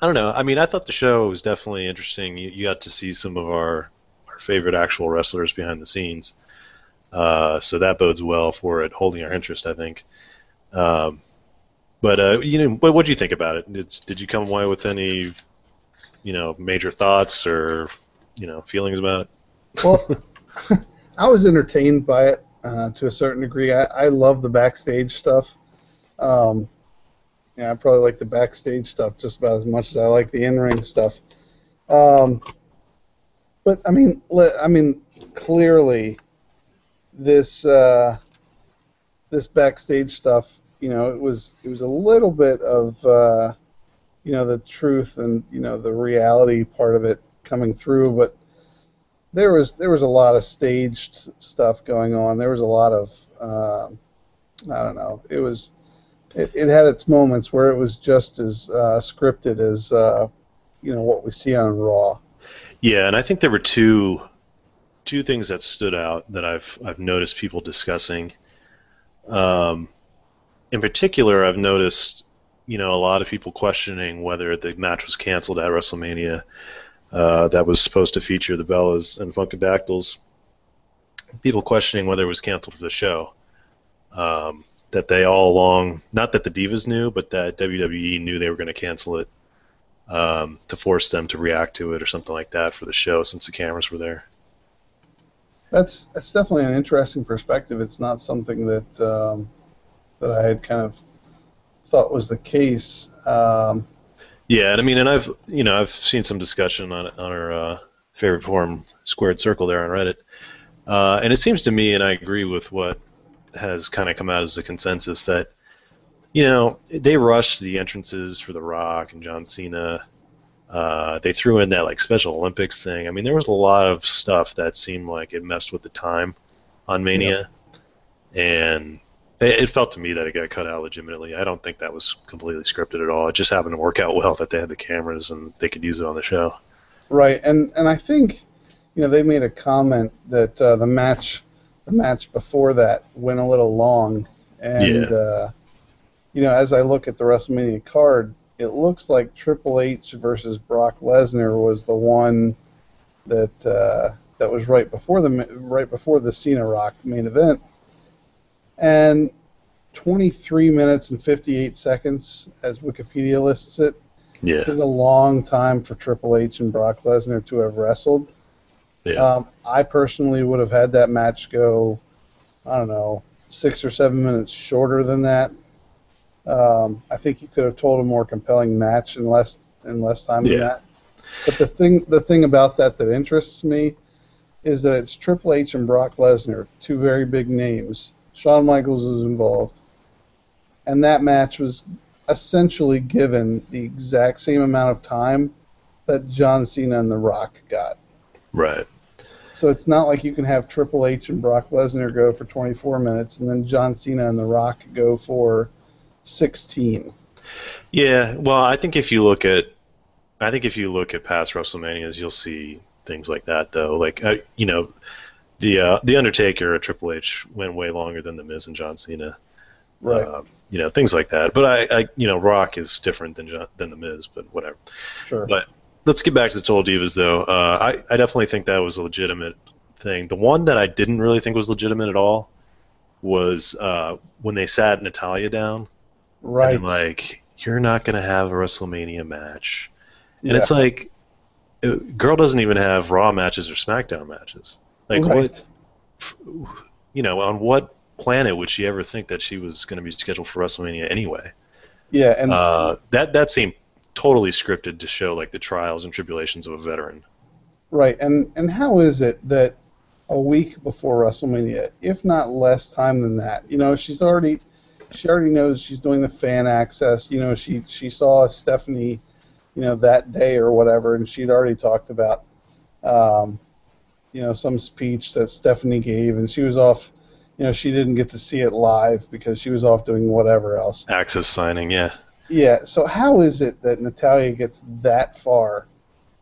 I don't know. I mean, I thought the show was definitely interesting. You, you got to see some of our, our favorite actual wrestlers behind the scenes. Uh, so that bodes well for it, holding our interest, I think. Um, but uh, you know, what what do you think about it? It's, did you come away with any, you know, major thoughts or you know feelings about it? Well, I was entertained by it uh, to a certain degree. I, I love the backstage stuff. Um, yeah, I probably like the backstage stuff just about as much as I like the in-ring stuff. Um, but I mean, I mean, clearly. This uh, this backstage stuff, you know, it was it was a little bit of uh, you know the truth and you know the reality part of it coming through, but there was there was a lot of staged stuff going on. There was a lot of uh, I don't know. It was it, it had its moments where it was just as uh, scripted as uh, you know what we see on Raw. Yeah, and I think there were two. Two things that stood out that I've I've noticed people discussing. Um, in particular, I've noticed you know a lot of people questioning whether the match was canceled at WrestleMania uh, that was supposed to feature the Bellas and Funkadactyls. People questioning whether it was canceled for the show. Um, that they all along, not that the Divas knew, but that W W E knew they were going to cancel it um, to force them to react to it or something like that for the show since the cameras were there. That's that's definitely an interesting perspective. It's not something that um, that I had kind of thought was the case. Um, yeah, and I mean, and I've you know I've seen some discussion on on our uh, favorite forum, Squared Circle, there on Reddit, uh, and it seems to me, and I agree with what has kind of come out as the consensus that you know they rushed the entrances for The Rock and John Cena. Uh, they threw in that like Special Olympics thing. I mean, there was a lot of stuff that seemed like it messed with the time on Mania, yeah. and it, it felt to me that it got cut out legitimately. I don't think that was completely scripted at all. It just happened to work out well that they had the cameras and they could use it on the show. Right, and and I think you know they made a comment that uh, the match the match before that went a little long, and yeah. uh, you know as I look at the WrestleMania card. It looks like Triple H versus Brock Lesnar was the one that uh, that was right before the right before the Cena Rock main event, and twenty-three minutes and fifty-eight seconds, as Wikipedia lists it, yeah. is a long time for Triple H and Brock Lesnar to have wrestled. Yeah. Um, I personally would have had that match go, I don't know, six or seven minutes shorter than that. Um, I think you could have told a more compelling match in less in less time yeah. than that. But the thing the thing about that that interests me is that it's Triple H and Brock Lesnar, two very big names. Shawn Michaels is involved, and that match was essentially given the exact same amount of time that John Cena and The Rock got. Right. So it's not like you can have Triple H and Brock Lesnar go for twenty-four minutes and then John Cena and The Rock go for sixteen. Yeah, well, I think if you look at I think if you look at past WrestleManias, you'll see things like that, though. Like, uh, you know, the uh, the Undertaker at Triple H went way longer than The Miz and John Cena. Right. Um, you know, things like that. But I, I you know, Rock is different than John, than The Miz, but whatever. Sure. But let's get back to the Total Divas, though. Uh, I, I definitely think that was a legitimate thing. The one that I didn't really think was legitimate at all was uh, when they sat Natalya down. Right. And, like, you're not going to have a WrestleMania match. And yeah. It's like, it, girl doesn't even have Raw matches or SmackDown matches. Like, right. What, you know, on what planet would she ever think that she was going to be scheduled for WrestleMania anyway? Yeah, and uh, that that seemed totally scripted to show, like, the trials and tribulations of a veteran. Right, and and how is it that a week before WrestleMania, if not less time than that, you know, she's already she already knows she's doing the fan access. You know, she she saw Stephanie, you know, that day or whatever, and she'd already talked about, um, you know, some speech that Stephanie gave, and she was off, you know, she didn't get to see it live because she was off doing whatever else. Access signing, yeah. Yeah, so how is it that Natalya gets that far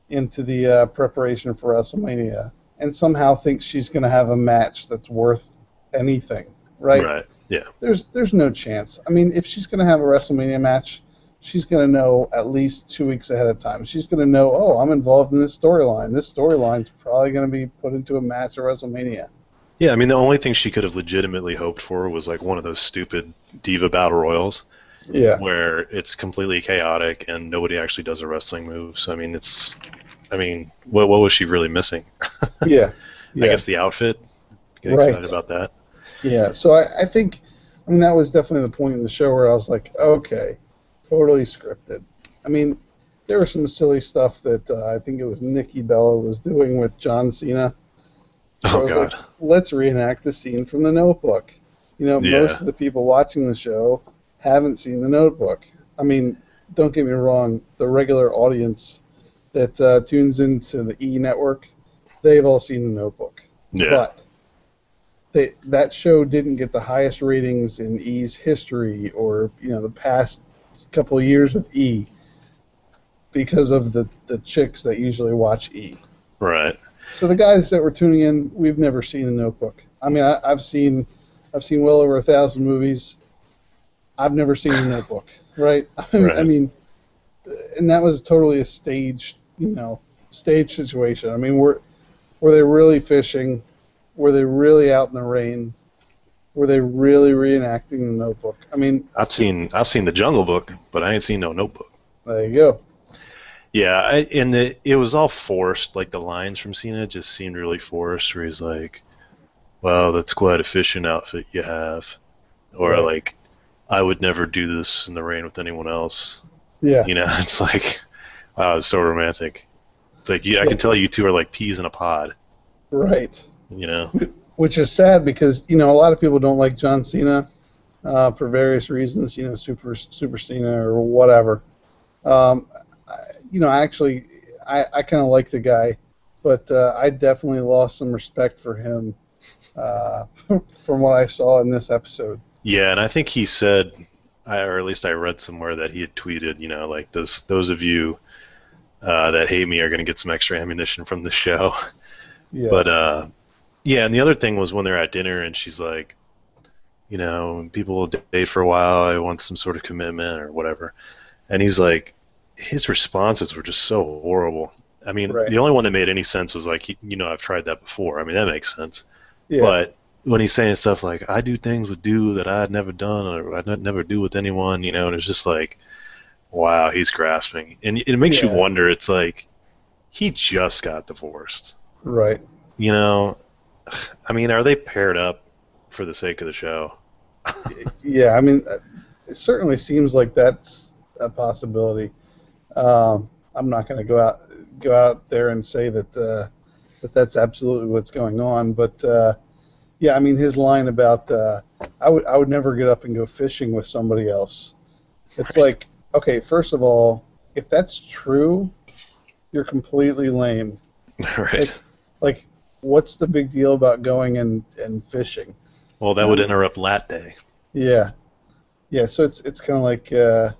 into the uh, preparation for WrestleMania and somehow thinks she's going to have a match that's worth anything, right? Right, yeah. There's, there's no chance. I mean, if she's going to have a WrestleMania match, she's going to know at least two weeks ahead of time. She's going to know, oh, I'm involved in this storyline. This storyline's probably going to be put into a match at WrestleMania. Yeah, I mean, the only thing she could have legitimately hoped for was, like, one of those stupid diva battle royals, yeah, where it's completely chaotic and nobody actually does a wrestling move. So, I mean, it's, I mean, what what was she really missing? Yeah, yeah. I guess the outfit. Get right. Excited about that. Yeah, so I, I think, I mean, that was definitely the point in the show where I was like, okay. Totally scripted. I mean, there was some silly stuff that uh, I think it was Nikki Bella was doing with John Cena. Oh, I was God. Like, let's reenact the scene from The Notebook. You know, yeah. Most of the people watching the show haven't seen The Notebook. I mean, don't get me wrong, the regular audience that uh, tunes into the E! Network, they've all seen The Notebook. Yeah. But they, that show didn't get the highest ratings in E's history or, you know, the past couple of years of E because of the, the chicks that usually watch E. Right. So the guys that were tuning in, we've never seen The Notebook. I mean, I, I've seen I've seen well over a thousand movies. I've never seen The Notebook, right? I mean, right? I mean, and that was totally a staged, you know, staged situation. I mean, were were they really fishing? Were they really out in the rain? Were they really reenacting The Notebook? I mean, I've seen I've seen The Jungle Book, but I ain't seen no Notebook. There you go. Yeah, I, and the, it was all forced. Like, the lines from Cena just seemed really forced, where he's like, "Well, that's quite a fishing outfit you have," or right. Like, "I would never do this in the rain with anyone else." Yeah, you know, it's like, wow, it's so romantic. It's like, yeah, I can tell you two are like peas in a pod. Right. You know. Which is sad because, you know, a lot of people don't like John Cena uh, for various reasons, you know, Super Super Cena or whatever. Um, I, you know, actually, I, I kind of like the guy, but uh, I definitely lost some respect for him uh, from what I saw in this episode. Yeah, and I think he said, I, or at least I read somewhere that he had tweeted, you know, like, those, those of you uh, that hate me are going to get some extra ammunition from the show. Yeah. But, uh... yeah, and the other thing was when they're at dinner and she's like, you know, people will date for a while, I want some sort of commitment or whatever. And he's like, his responses were just so horrible. I mean, right. The only one that made any sense was like, you know, I've tried that before. I mean, that makes sense. Yeah. But when he's saying stuff like, I do things with do that I'd never done or I'd never do with anyone, you know, and it's just like, wow, he's grasping. And it makes yeah. you wonder, it's like, he just got divorced. Right. You know? I mean, are they paired up for the sake of the show? Yeah, I mean, it certainly seems like that's a possibility. Um, I'm not going to go out go out there and say that uh, that that's absolutely what's going on, but uh, yeah, I mean, his line about uh, I would I would never get up and go fishing with somebody else. It's right. Like, okay, first of all, if that's true, you're completely lame. Right. Like, like what's the big deal about going and, and fishing? Well, that um, would interrupt Lat Day. Yeah. Yeah, so it's it's kind of like... Uh,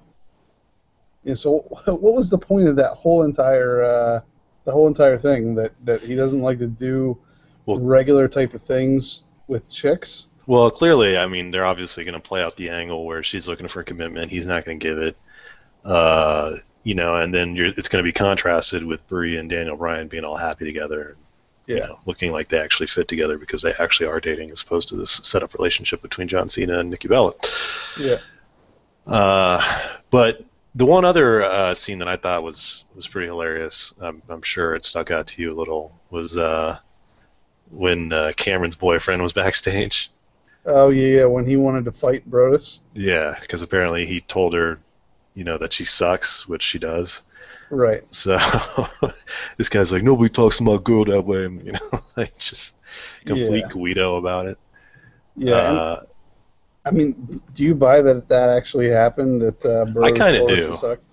yeah, so what was the point of that whole entire... Uh, the whole entire thing, that, that he doesn't like to do well, regular type of things with chicks? Well, clearly, I mean, they're obviously going to play out the angle where she's looking for commitment, he's not going to give it, uh, you know, and then you're, it's going to be contrasted with Bree and Daniel Bryan being all happy together, yeah, you know, looking like they actually fit together because they actually are dating as opposed to this set-up relationship between John Cena and Nikki Bella. Yeah. Uh, but... The one other uh, scene that I thought was, was pretty hilarious, I'm, I'm sure it stuck out to you a little, was uh, when uh, Cameron's boyfriend was backstage. Oh, yeah, when he wanted to fight Brodus. Yeah, because apparently he told her, you know, that she sucks, which she does. Right. So this guy's like, nobody talks to my girl that way, you know, like just complete yeah. Guido about it. Yeah. Uh, and- I mean, do you buy that that actually happened? That uh, Brodus I kind of do. Sucked?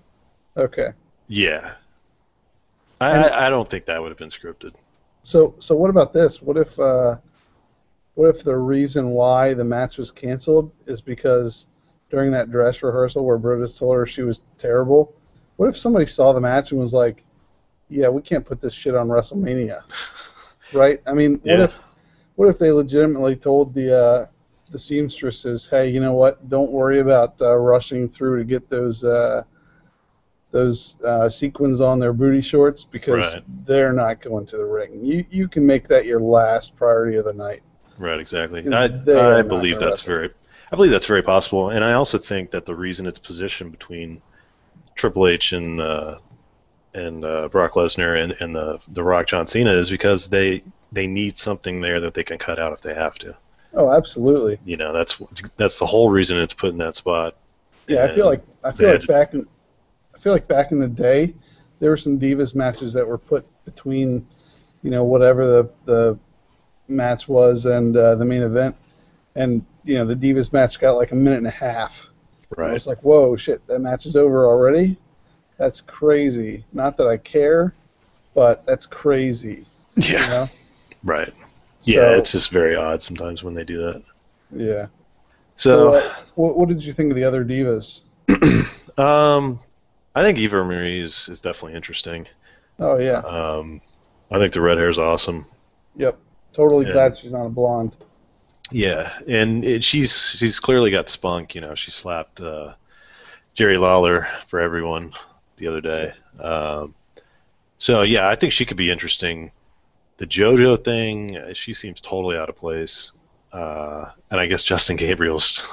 Okay. Yeah. I, and, I don't think that would have been scripted. So so what about this? What if uh, what if the reason why the match was canceled is because during that dress rehearsal where Brodus told her she was terrible? What if somebody saw the match and was like, "Yeah, we can't put this shit on WrestleMania," right? I mean, what yeah. if what if they legitimately told the uh, the seamstress says, "Hey, you know what? Don't worry about uh, rushing through to get those uh, those uh, sequins on their booty shorts because right. they're not going to the ring. You you can make that your last priority of the night." Right, exactly. I I believe that's very I believe that's very possible, and I also think that the reason it's positioned between Triple H and uh, and uh, Brock Lesnar and and the the Rock John Cena is because they they need something there that they can cut out if they have to. Oh, absolutely. You know, that's that's the whole reason it's put in that spot. Yeah, and I feel like I feel like back in I feel like back in the day, there were some Divas matches that were put between, you know, whatever the the match was and uh, the main event, and you know the Divas match got like a minute and a half. Right. It's like, whoa, shit, that match is over already. That's crazy. Not that I care, but that's crazy. Yeah. You know? Right. Yeah, so, it's just very odd sometimes when they do that. Yeah. So, so uh, what, what did you think of the other divas? um, I think Eva Marie is, is definitely interesting. Oh, yeah. Um, I think the red hair is awesome. Yep. Totally and, glad she's not a blonde. Yeah, and it, she's she's clearly got spunk. You know, she slapped uh, Jerry Lawler for everyone the other day. Um, so, yeah, I think she could be interesting. The JoJo thing, she seems totally out of place. Uh, and I guess Justin Gabriel's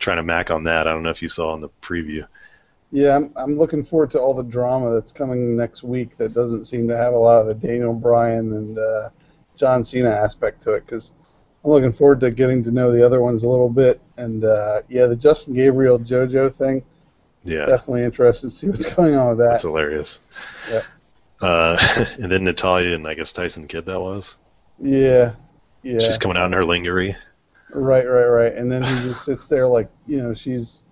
trying to mac on that. I don't know if you saw in the preview. Yeah, I'm, I'm looking forward to all the drama that's coming next week that doesn't seem to have a lot of the Daniel Bryan and uh, John Cena aspect to it because I'm looking forward to getting to know the other ones a little bit. And, uh, yeah, the Justin Gabriel JoJo thing, yeah, definitely interested to see what's going on with that. That's hilarious. Yeah. Uh, and then Natalya and I guess Tyson Kidd that was. Yeah, yeah. She's coming out in her lingerie. Right, right, right. And then he just sits there like, you know, she's,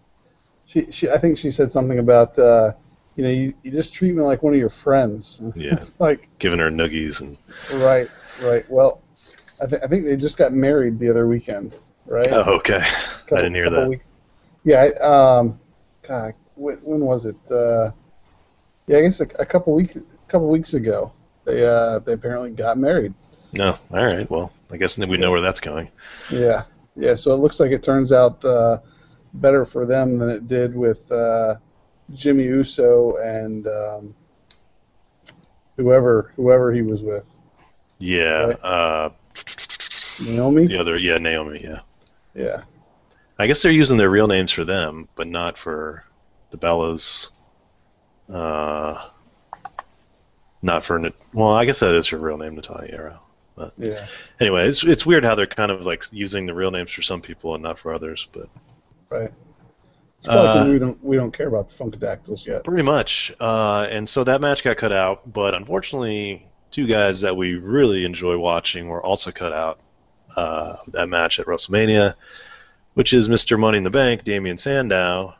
she, she. I think she said something about, uh, you know, you, you just treat me like one of your friends. Yeah. It's like giving her noogies and. Right, right. Well, I think I think they just got married the other weekend, right? Oh, okay. Couple, I didn't hear that. Week- yeah. I, um. God, when, when was it? Uh, yeah, I guess a, a couple weeks. Couple weeks ago, they uh, they apparently got married. No, oh, all right. Well, I guess we know where that's going. Yeah, yeah. So it looks like it turns out uh, better for them than it did with uh, Jimmy Uso and um, whoever whoever he was with. Yeah. Right? Uh, Naomi. The other, yeah, Naomi. Yeah. Yeah. I guess they're using their real names for them, but not for the Bellas. Uh. Not for, well, I guess that is her real name, Natalya. But yeah. Anyway, it's it's weird how they're kind of like using the real names for some people and not for others, but. Right. It's probably uh, we don't we don't care about the Funkadactyls yet. Pretty much, uh, and so that match got cut out, but unfortunately, two guys that we really enjoy watching were also cut out uh, that match at WrestleMania, which is Mister Money in the Bank, Damian Sandow,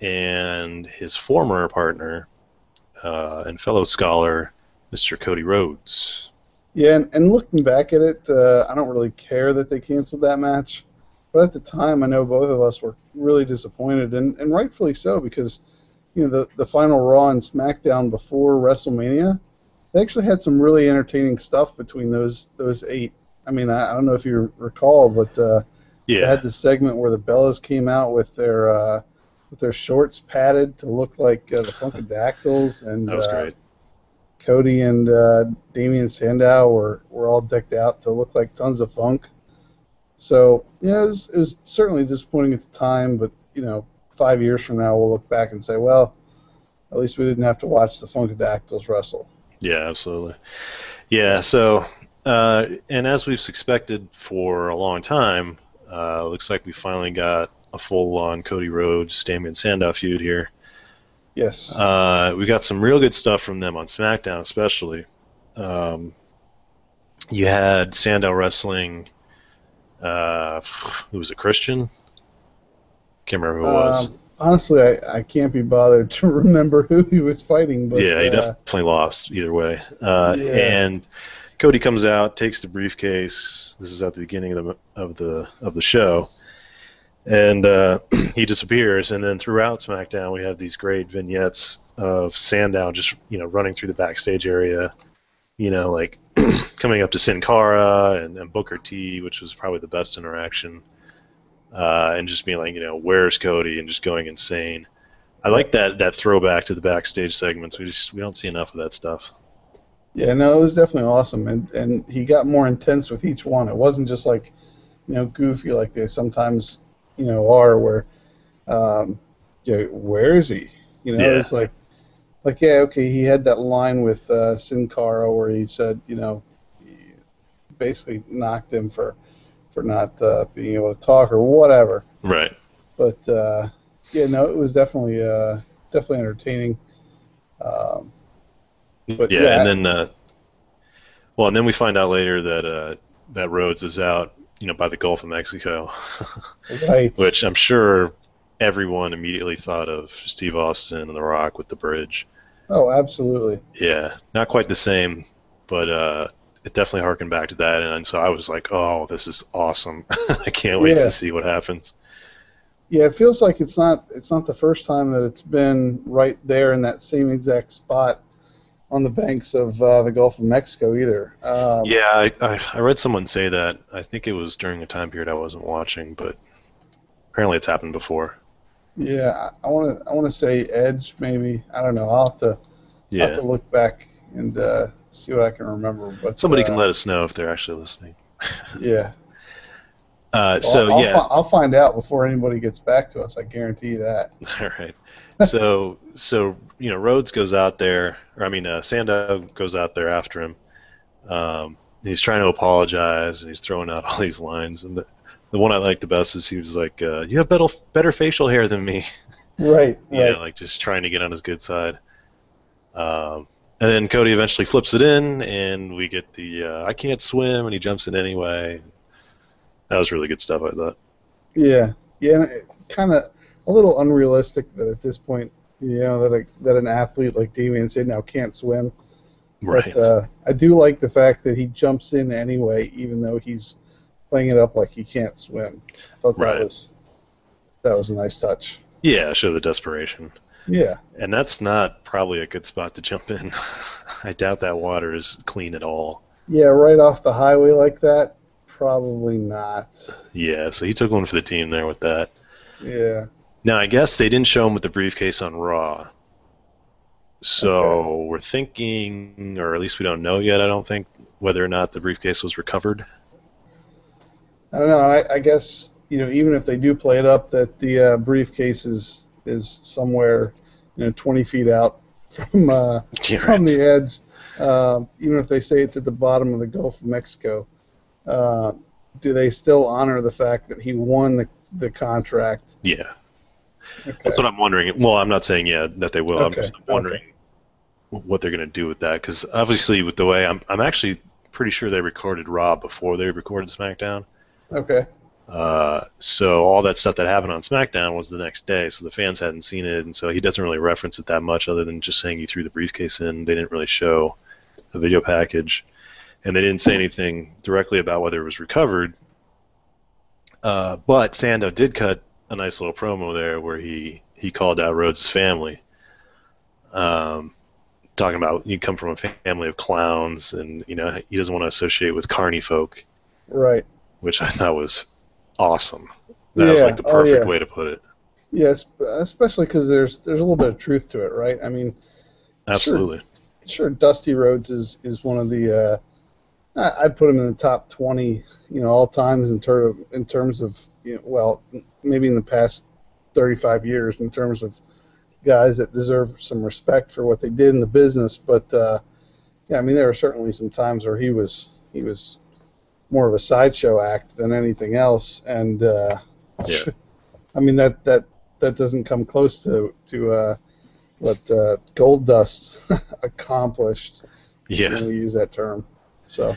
and his former partner uh, and fellow scholar, Mister Cody Rhodes. Yeah, and, and looking back at it, uh, I don't really care that they canceled that match. But at the time, I know both of us were really disappointed, and, and rightfully so, because you know the, the final Raw and SmackDown before WrestleMania, they actually had some really entertaining stuff between those those eight. I mean, I, I don't know if you recall, but uh, yeah. they had the segment where the Bellas came out with their uh, with their shorts padded to look like uh, the Funkadactyls, and that was uh, great. Cody and uh, Damian Sandow were, were all decked out to look like tons of funk. So, yeah, it was, it was certainly disappointing at the time, but, you know, five years from now we'll look back and say, well, at least we didn't have to watch the Funkadactyls wrestle. Yeah, absolutely. Yeah, so, uh, and as we've suspected for a long time, uh, looks like we finally got a full-on Cody Rhodes, Damian Sandow feud here. Yes. Uh, we got some real good stuff from them on SmackDown, especially. Um, you had Sandow wrestling... Uh, who was it, Christian? Can't remember who it was. Um, honestly, I, I can't be bothered to remember who he was fighting. But, yeah, he uh, definitely lost either way. Uh, yeah. And Cody comes out, takes the briefcase. This is at the beginning of the of the of the show, and uh, he disappears. And then throughout SmackDown, we have these great vignettes of Sandow just you know running through the backstage area. You know, like coming up to Sin Cara and, and Booker T, which was probably the best interaction, uh, and just being like, you know, where's Cody, and just going insane. I like that that throwback to the backstage segments. We just we don't see enough of that stuff. Yeah, no, it was definitely awesome, and and he got more intense with each one. It wasn't just like, you know, goofy like they sometimes you know are, where, um, you know, where is he? You know, yeah. It's like. Like, yeah, okay, he had that line with uh, Sin Cara where he said, you know, he basically knocked him for for not uh, being able to talk or whatever. Right. But, uh, yeah, no, it was definitely uh, definitely entertaining. Um, but yeah, yeah, and then, uh, well, and then we find out later that uh, that Rhodes is out, you know, by the Gulf of Mexico. Right. Which I'm sure... Everyone immediately thought of Steve Austin and The Rock with the bridge. Oh, absolutely. Yeah, not quite the same, but uh, it definitely harkened back to that, and so I was like, oh, this is awesome. I can't wait yeah. to see what happens. Yeah, it feels like it's not it's not the first time that it's been right there in that same exact spot on the banks of uh, the Gulf of Mexico either. Um, yeah, I, I, I read someone say that. I think it was during a time period I wasn't watching, but apparently it's happened before. Yeah, I want to. I want to say Edge, maybe. I don't know. I'll have to. Yeah. I'll have to look back and uh, see what I can remember. But somebody uh, can let us know if they're actually listening. Yeah. Uh, well, so I'll, yeah, I'll, fi I'll find out before anybody gets back to us. I guarantee you that. All right. So so you know, Rhodes goes out there, or I mean, uh, Sandow goes out there after him. Um, he's trying to apologize, and he's throwing out all these lines, and the, the one I liked the best is he was like, uh, you have better, better facial hair than me. Right. Yeah, right. Like just trying to get on his good side. Um, and then Cody eventually flips it in, and we get the uh, I can't swim, and he jumps in anyway. That was really good stuff, I thought. Yeah. Yeah, kind of a little unrealistic that at this point, you know, that, a, that an athlete like Damian Sandow can't swim. Right. But uh, I do like the fact that he jumps in anyway, even though he's playing it up like he can't swim. I thought right. that was that was a nice touch. Yeah, show the desperation. Yeah. And that's not probably a good spot to jump in. I doubt that water is clean at all. Yeah, right off the highway like that, probably not. Yeah, so he took one for the team there with that. Yeah. Now, I guess they didn't show him with the briefcase on Raw. So okay. we're thinking, or at least we don't know yet, I don't think, whether or not the briefcase was recovered. I don't know. I, I guess you know, even if they do play it up, that the uh, briefcase is is somewhere, you know, twenty feet out from uh, from right. the edge. Uh, even if they say it's at the bottom of the Gulf of Mexico, uh, do they still honor the fact that he won the the contract? Yeah, okay. That's what I'm wondering. Well, I'm not saying yeah that they will. Okay. I'm just wondering okay. what they're going to do with that, because obviously, with the way I'm, I'm actually pretty sure they recorded Raw before they recorded SmackDown. Okay. Uh, so all that stuff that happened on SmackDown was the next day, so the fans hadn't seen it, and so he doesn't really reference it that much other than just saying he threw the briefcase in. They didn't really show a video package, and they didn't say anything directly about whether it was recovered. Uh, but Sandow did cut a nice little promo there where he, he called out Rhodes' family, um, talking about you come from a family of clowns, and you know he doesn't want to associate with carny folk. Right. Which I thought was awesome. That yeah. was like the perfect oh, yeah. way to put it. Yes, especially because there's there's a little bit of truth to it, right? I mean, absolutely. Sure, sure Dusty Rhodes is is one of the. Uh, I'd put him in the top twenty, you know, all times in, ter- in terms of, you know, well, maybe in the past thirty-five years in terms of guys that deserve some respect for what they did in the business. But, uh, yeah, I mean, there were certainly some times where he was he was more of a sideshow act than anything else. And, uh, yeah. I mean, that, that, that doesn't come close to, to uh, what uh, Goldust accomplished. Yeah. When we use that term. So.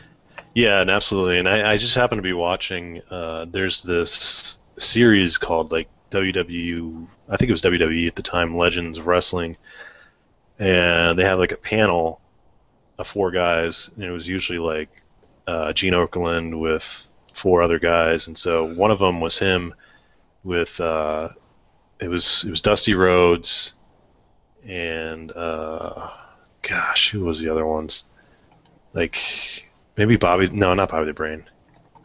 Yeah, and absolutely. And I, I just happen to be watching, uh, there's this series called, like, W W E, I think it was W W E at the time, Legends of Wrestling. And they have, like, a panel of four guys, and it was usually, like, uh, Gene Okerlund with four other guys. And so one of them was him with, uh, it was it was Dusty Rhodes and, uh, gosh, who was the other ones? Like, maybe Bobby... No, not Bobby the Brain.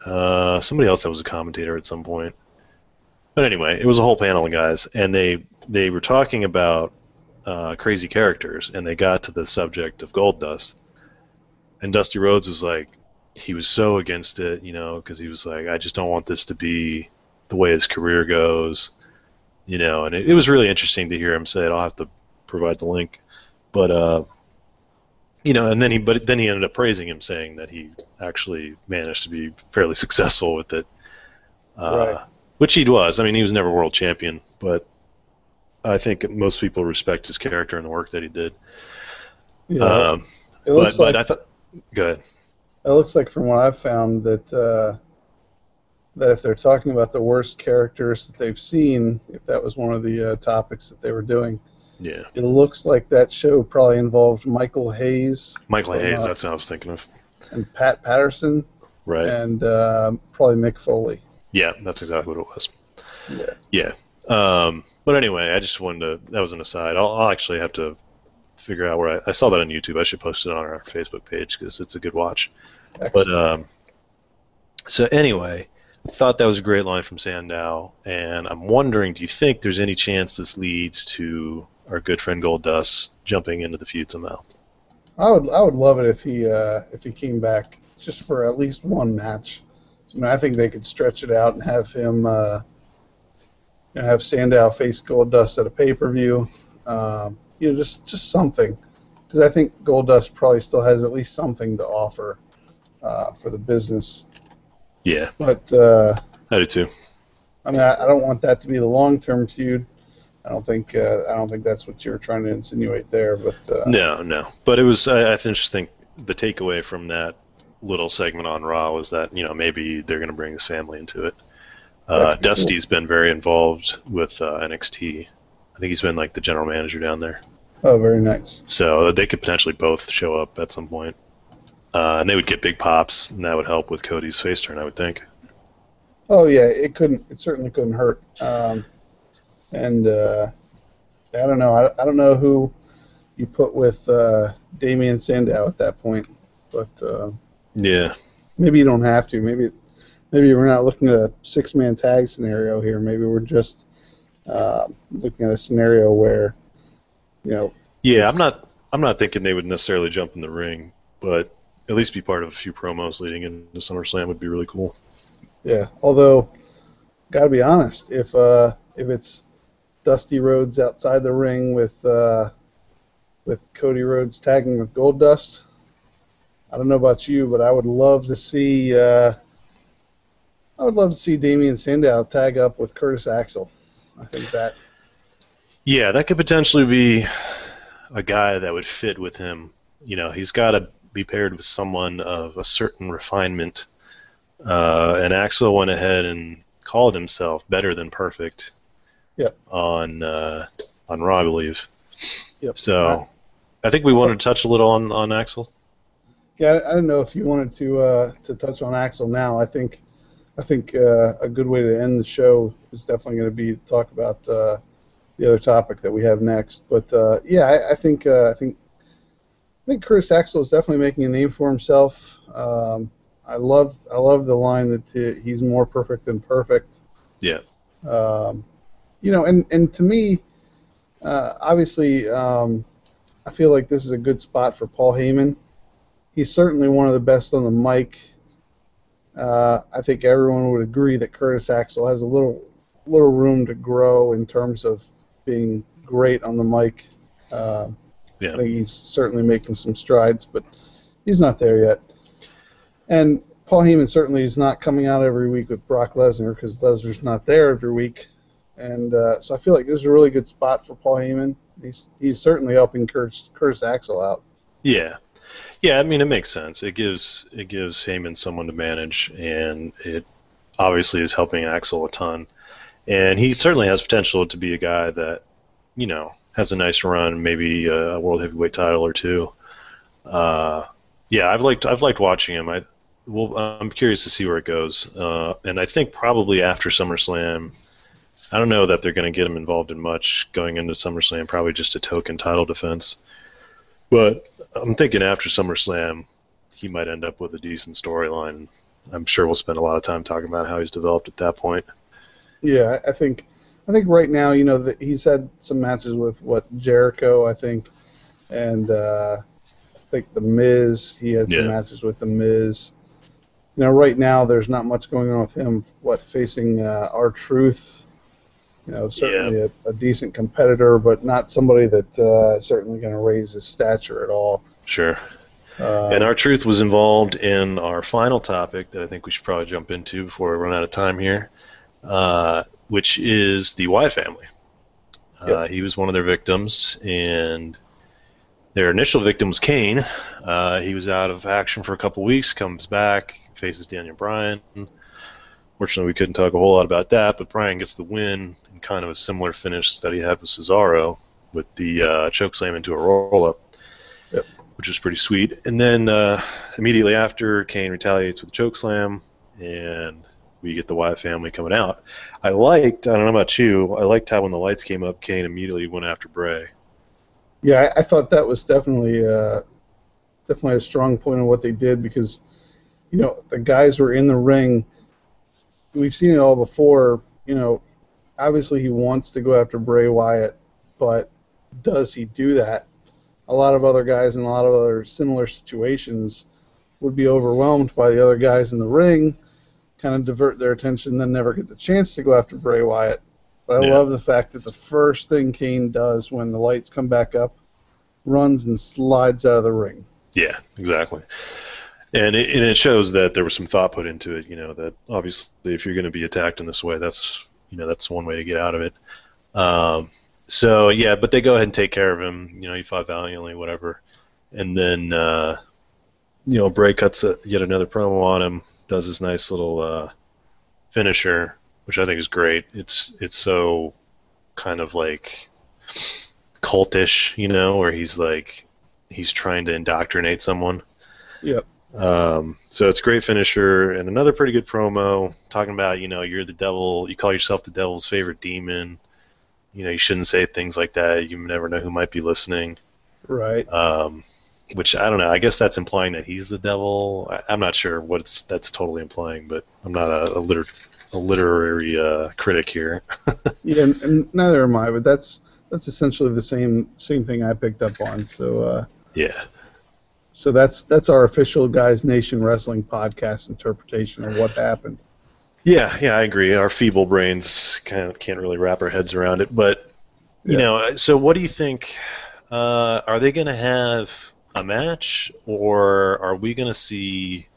Uh, somebody else that was a commentator at some point. But anyway, it was a whole panel of guys, and they they were talking about uh, crazy characters, and they got to the subject of Goldust. And Dusty Rhodes was like, he was so against it, you know, because he was like, I just don't want this to be the way his career goes, you know. And it, it was really interesting to hear him say it. I'll have to provide the link. But... uh You know, and then he, but then he ended up praising him, saying that he actually managed to be fairly successful with it, uh, right. which he was. I mean, he was never world champion, but I think most people respect his character and the work that he did. Yeah, um, it looks but, like. But I thought, go ahead. It looks like, from what I've found, that uh, that if they're talking about the worst characters that they've seen, if that was one of the uh, topics that they were doing. Yeah. It looks like that show probably involved Michael Hayes. Michael from, Hayes, uh, that's what I was thinking of. And Pat Patterson. Right. And uh, probably Mick Foley. Yeah, that's exactly what it was. Yeah. Yeah. Um, but anyway, I just wanted to, that was an aside. I'll, I'll actually have to figure out where I, I saw that on YouTube. I should post it on our Facebook page because it's a good watch. Excellent. But um, so anyway, I thought that was a great line from Sandow. And I'm wondering, do you think there's any chance this leads to our good friend Goldust jumping into the feud somehow? I would I would love it if he uh, if he came back just for at least one match. I mean, I think they could stretch it out and have him uh, you know, have Sandow face Goldust at a pay per view. Um, you know, just just something, because I think Goldust probably still has at least something to offer uh, for the business. Yeah, but uh, I do too. I mean, I, I don't want that to be the long term feud. I don't think uh, I don't think that's what you were trying to insinuate there, but uh, no, no. But it was I, I just think the takeaway from that little segment on Raw was that you know maybe they're going to bring his family into it. Uh, Dusty's cool. been very involved with uh, N X T. I think he's been like the general manager down there. Oh, very nice. So they could potentially both show up at some point, uh, and they would get big pops, and that would help with Cody's face turn, I would think. Oh yeah, it couldn't. It certainly couldn't hurt. Um, And uh, I don't know. I, I don't know who you put with uh, Damian Sandow at that point, but uh, yeah, maybe you don't have to. Maybe maybe we're not looking at a six-man tag scenario here. Maybe we're just uh, looking at a scenario where you know. Yeah, I'm not. I'm not thinking they would necessarily jump in the ring, but at least be part of a few promos leading into SummerSlam would be really cool. Yeah, although, gotta be honest, if uh, if it's Dusty Rhodes outside the ring with uh, with Cody Rhodes tagging with Goldust. I don't know about you, but I would love to see uh, I would love to see Damian Sandow tag up with Curtis Axel. I think that. Yeah, that could potentially be a guy that would fit with him. You know, he's got to be paired with someone of a certain refinement. Uh, and Axel went ahead and called himself Better Than Perfect. Yeah. On uh, on Raw, I believe. Yep. So, right. I think we wanted to touch a little on, on Axel. Yeah, I don't know if you wanted to uh, to touch on Axel now. I think I think uh, a good way to end the show is definitely going to be to talk about uh, the other topic that we have next. But uh, yeah, I, I think uh, I think I think Curtis Axel is definitely making a name for himself. Um, I love I love the line that he's more perfect than perfect. Yeah. Um, you know, and and to me, uh, obviously, um, I feel like this is a good spot for Paul Heyman. He's certainly one of the best on the mic. Uh, I think everyone would agree that Curtis Axel has a little little room to grow in terms of being great on the mic. Uh, yeah. I think he's certainly making some strides, but he's not there yet. And Paul Heyman certainly is not coming out every week with Brock Lesnar because Lesnar's not there every week. And uh, so I feel like this is a really good spot for Paul Heyman. He's he's certainly helping Curtis, Curtis Axel out. Yeah. Yeah, I mean, it makes sense. It gives it gives Heyman someone to manage, and it obviously is helping Axel a ton. And he certainly has potential to be a guy that, you know, has a nice run, maybe a world heavyweight title or two. Uh, yeah, I've liked I've liked watching him. I well, I'm curious to see where it goes. Uh, and I think probably after SummerSlam, I don't know that they're going to get him involved in much going into SummerSlam. Probably just a token title defense. But I'm thinking after SummerSlam, he might end up with a decent storyline. I'm sure we'll spend a lot of time talking about how he's developed at that point. Yeah, I think, I think right now, you know, that he's had some matches with what Jericho, I think, and uh, I think the Miz. He had some yeah. matches with the Miz. You know, right now there's not much going on with him. What facing uh, R-Truth. You know, certainly yeah. a, a decent competitor, but not somebody that uh, is certainly going to raise his stature at all. Sure. Uh, and R-Truth was involved in our final topic that I think we should probably jump into before we run out of time here, uh, which is the Wyatt family. Yep. Uh, he was one of their victims, and their initial victim was Kane. Uh, he was out of action for a couple weeks, comes back, faces Daniel Bryan. Fortunately, we couldn't talk a whole lot about that, but Bryan gets the win in kind of a similar finish that he had with Cesaro with the uh, chokeslam into a roll-up, yep. which was pretty sweet. And then uh, immediately after, Kane retaliates with a chokeslam, and we get the Wyatt family coming out. I liked, I don't know about you, I liked how when the lights came up, Kane immediately went after Bray. Yeah, I, I thought that was definitely, uh, definitely a strong point on what they did because, you know, the guys were in the ring. We've seen it all before, you know, obviously he wants to go after Bray Wyatt, but does he do that? A lot of other guys in a lot of other similar situations would be overwhelmed by the other guys in the ring, kind of divert their attention, then never get the chance to go after Bray Wyatt. But I yeah. love the fact that the first thing Kane does when the lights come back up, runs and slides out of the ring. Yeah, exactly. And it, and it shows that there was some thought put into it, you know, that obviously if you're going to be attacked in this way, that's, you know, that's one way to get out of it. Um, so, yeah, but they go ahead and take care of him. You know, he fought valiantly, whatever. And then, uh, you know, Bray cuts a, yet another promo on him, does his nice little uh, finisher, which I think is great. It's, it's so kind of like cultish, you know, where he's like, he's trying to indoctrinate someone. Yep. Um, so it's a great finisher and another pretty good promo talking about, you know, you're the devil, you call yourself the devil's favorite demon. You know, you shouldn't say things like that. You never know who might be listening. Right. Um, which I don't know. I guess that's implying that he's the devil. I, I'm not sure what it's, that's totally implying, but I'm not a, a, liter, a literary uh, critic here. Yeah, and, and neither am I, but that's that's essentially the same same thing I picked up on. So uh, yeah. So that's that's our official Guys Nation Wrestling podcast interpretation of what happened. Yeah, yeah, I agree. Our feeble brains kind of can't really wrap our heads around it. But, you yeah. know, so what do you think? Uh, are they going to have a match, or are we going to see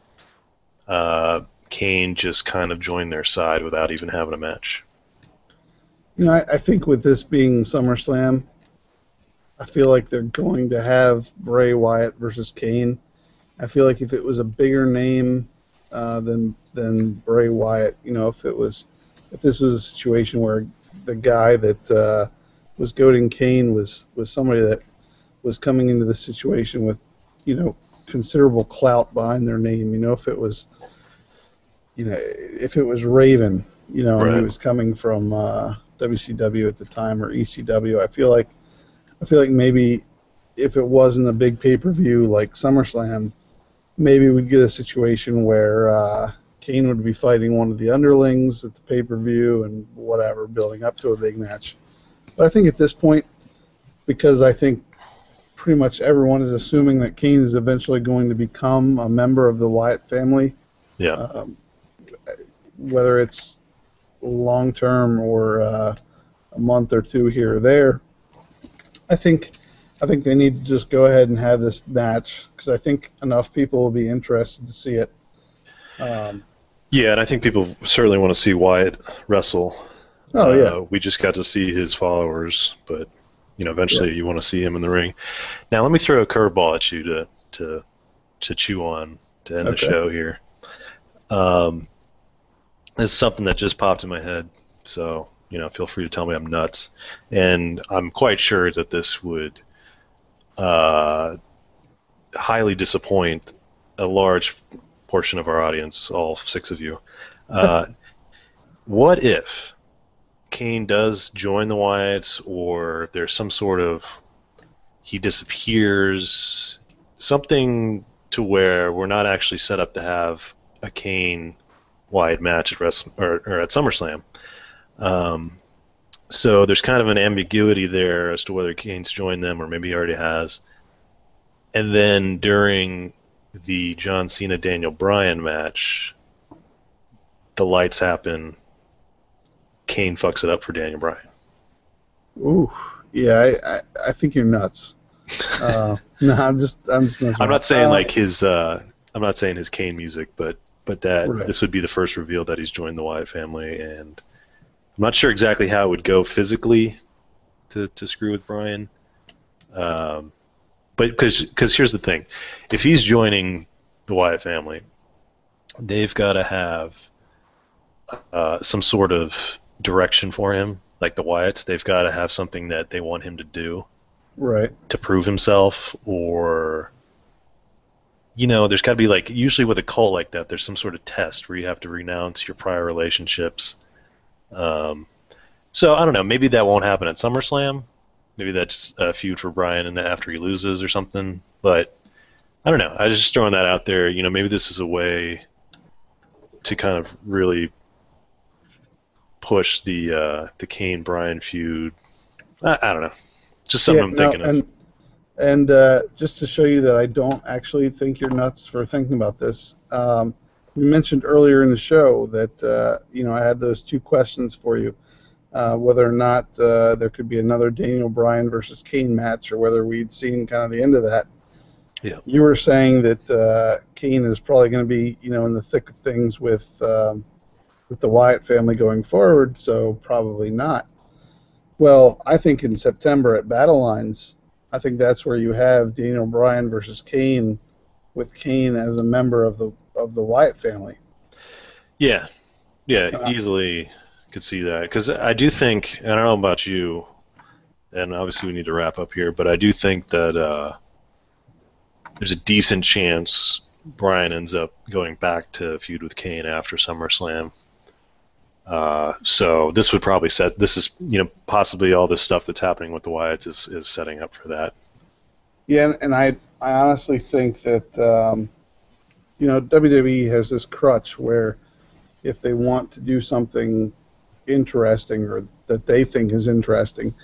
uh, Kane just kind of join their side without even having a match? You know, I, I think with this being SummerSlam, I feel like they're going to have Bray Wyatt versus Kane. I feel like if it was a bigger name uh, than than Bray Wyatt, you know, if it was if this was a situation where the guy that uh, was goading Kane was, was somebody that was coming into the situation with, you know, considerable clout behind their name. You know, if it was, you know, if it was Raven, you know, right. and he was coming from uh, W C W at the time or E C W, I feel like, I feel like maybe if it wasn't a big pay-per-view like SummerSlam, maybe we'd get a situation where uh, Kane would be fighting one of the underlings at the pay-per-view and whatever, building up to a big match. But I think at this point, because I think pretty much everyone is assuming that Kane is eventually going to become a member of the Wyatt family, yeah. uh, whether it's long-term or uh, a month or two here or there, I think... I think they need to just go ahead and have this match because I think enough people will be interested to see it. Um, yeah, and I think people certainly want to see Wyatt wrestle. Oh, yeah. Uh, we just got to see his followers, but you know, eventually yeah. you want to see him in the ring. Now, let me throw a curveball at you to to to chew on to end okay. the show here. Um, this is something that just popped in my head, so you know, feel free to tell me I'm nuts, and I'm quite sure that this would. Uh, highly disappoint a large portion of our audience, all six of you. Uh, what if Kane does join the Wyatts, or there's some sort of he disappears, something to where we're not actually set up to have a Kane Wyatt match at Wrestle or, or at SummerSlam? Um, So there's kind of an ambiguity there as to whether Kane's joined them or maybe he already has. And then during the John Cena-Daniel Bryan match, the lights happen. Kane fucks it up for Daniel Bryan. Ooh, yeah, I, I, I think you're nuts. uh, no, I'm just, I'm just messing I'm not saying uh, like his, uh, I'm not saying his Kane music, but but that right. this would be the first reveal that he's joined the Wyatt family and. I'm not sure exactly how it would go physically to, to screw with Bryan. Um, but because here's the thing. If he's joining the Wyatt family, they've got to have uh, some sort of direction for him, like the Wyatts. They've got to have something that they want him to do right. to prove himself or... You know, there's got to be like... Usually with a cult like that, there's some sort of test where you have to renounce your prior relationships... Um, so I don't know. Maybe that won't happen at SummerSlam. Maybe that's a feud for Bryan and after he loses or something. But I don't know. I was just throwing that out there. You know, maybe this is a way to kind of really push the uh, the Kane Bryan feud. I, I don't know. Just something yeah, I'm thinking no, and, of. And uh, just to show you that I don't actually think you're nuts for thinking about this. Um, We mentioned earlier in the show that uh, you know I had those two questions for you, uh, whether or not uh, there could be another Daniel Bryan versus Kane match, or whether we'd seen kind of the end of that. Yeah. You were saying that uh, Kane is probably going to be you know in the thick of things with um, with the Wyatt family going forward, so probably not. Well, I think in September at Battle Lines, I think that's where you have Daniel Bryan versus Kane. With Kane as a member of the of the Wyatt family. Yeah, yeah, uh, easily could see that because I do think and I don't know about you, and obviously we need to wrap up here, but I do think that uh, there's a decent chance Bryan ends up going back to feud with Kane after SummerSlam. Uh, so this would probably set this is you know possibly all this stuff that's happening with the Wyatts is is setting up for that. Yeah, and I I honestly think that um, you know W W E has this crutch where if they want to do something interesting or that they think is interesting,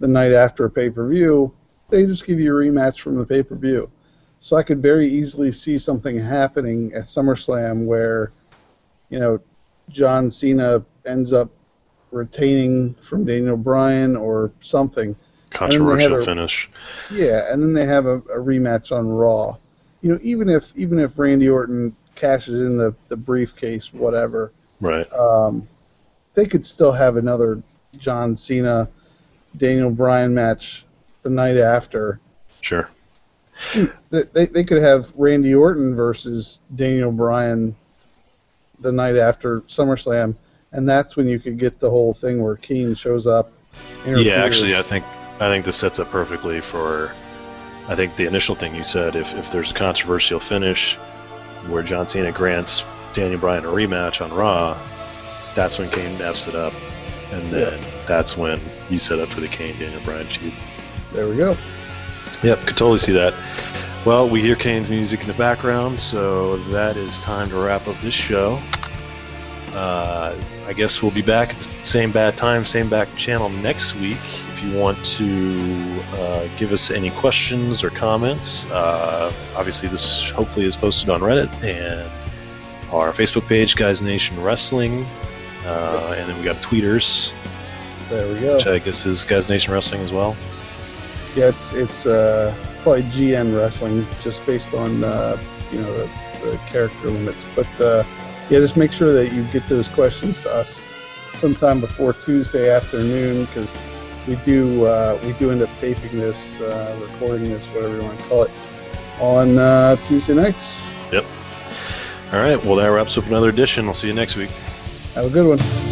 the night after a pay-per-view, they just give you a rematch from the pay-per-view. So I could very easily see something happening at SummerSlam where you know John Cena ends up retaining from Daniel Bryan or something. Controversial a, finish. Yeah, and then they have a, a rematch on Raw. You know, even if even if Randy Orton cashes in the, the briefcase, whatever. Right. Um, they could still have another John Cena, Daniel Bryan match the night after. Sure. They they, they could have Randy Orton versus Daniel Bryan the night after SummerSlam, and that's when you could get the whole thing where Kane shows up. Yeah, actually, I think I think this sets up perfectly for, I think the initial thing you said. If if there's a controversial finish, where John Cena grants Daniel Bryan a rematch on Raw, that's when Kane f's it up, and then yeah. that's when you set up for the Kane Daniel Bryan feud. There we go. Yep, could totally see that. Well, we hear Kane's music in the background, so that is time to wrap up this show. Uh, I guess we'll be back at the same bad time, same back channel next week. If you want to uh, give us any questions or comments, uh, obviously this hopefully is posted on Reddit and our Facebook page, Guys Nation Wrestling, uh, and then we got tweeters. There we go. Which I guess is Guys Nation Wrestling as well. Yeah, it's it's uh, probably G N Wrestling, just based on uh, you know the, the character limits. But uh, yeah, just make sure that you get those questions to us sometime before Tuesday afternoon, because we do uh, we do end up taping this, uh, recording this, whatever you want to call it, on uh, Tuesday nights. Yep. All right. Well, that wraps up another edition. We'll see you next week. Have a good one.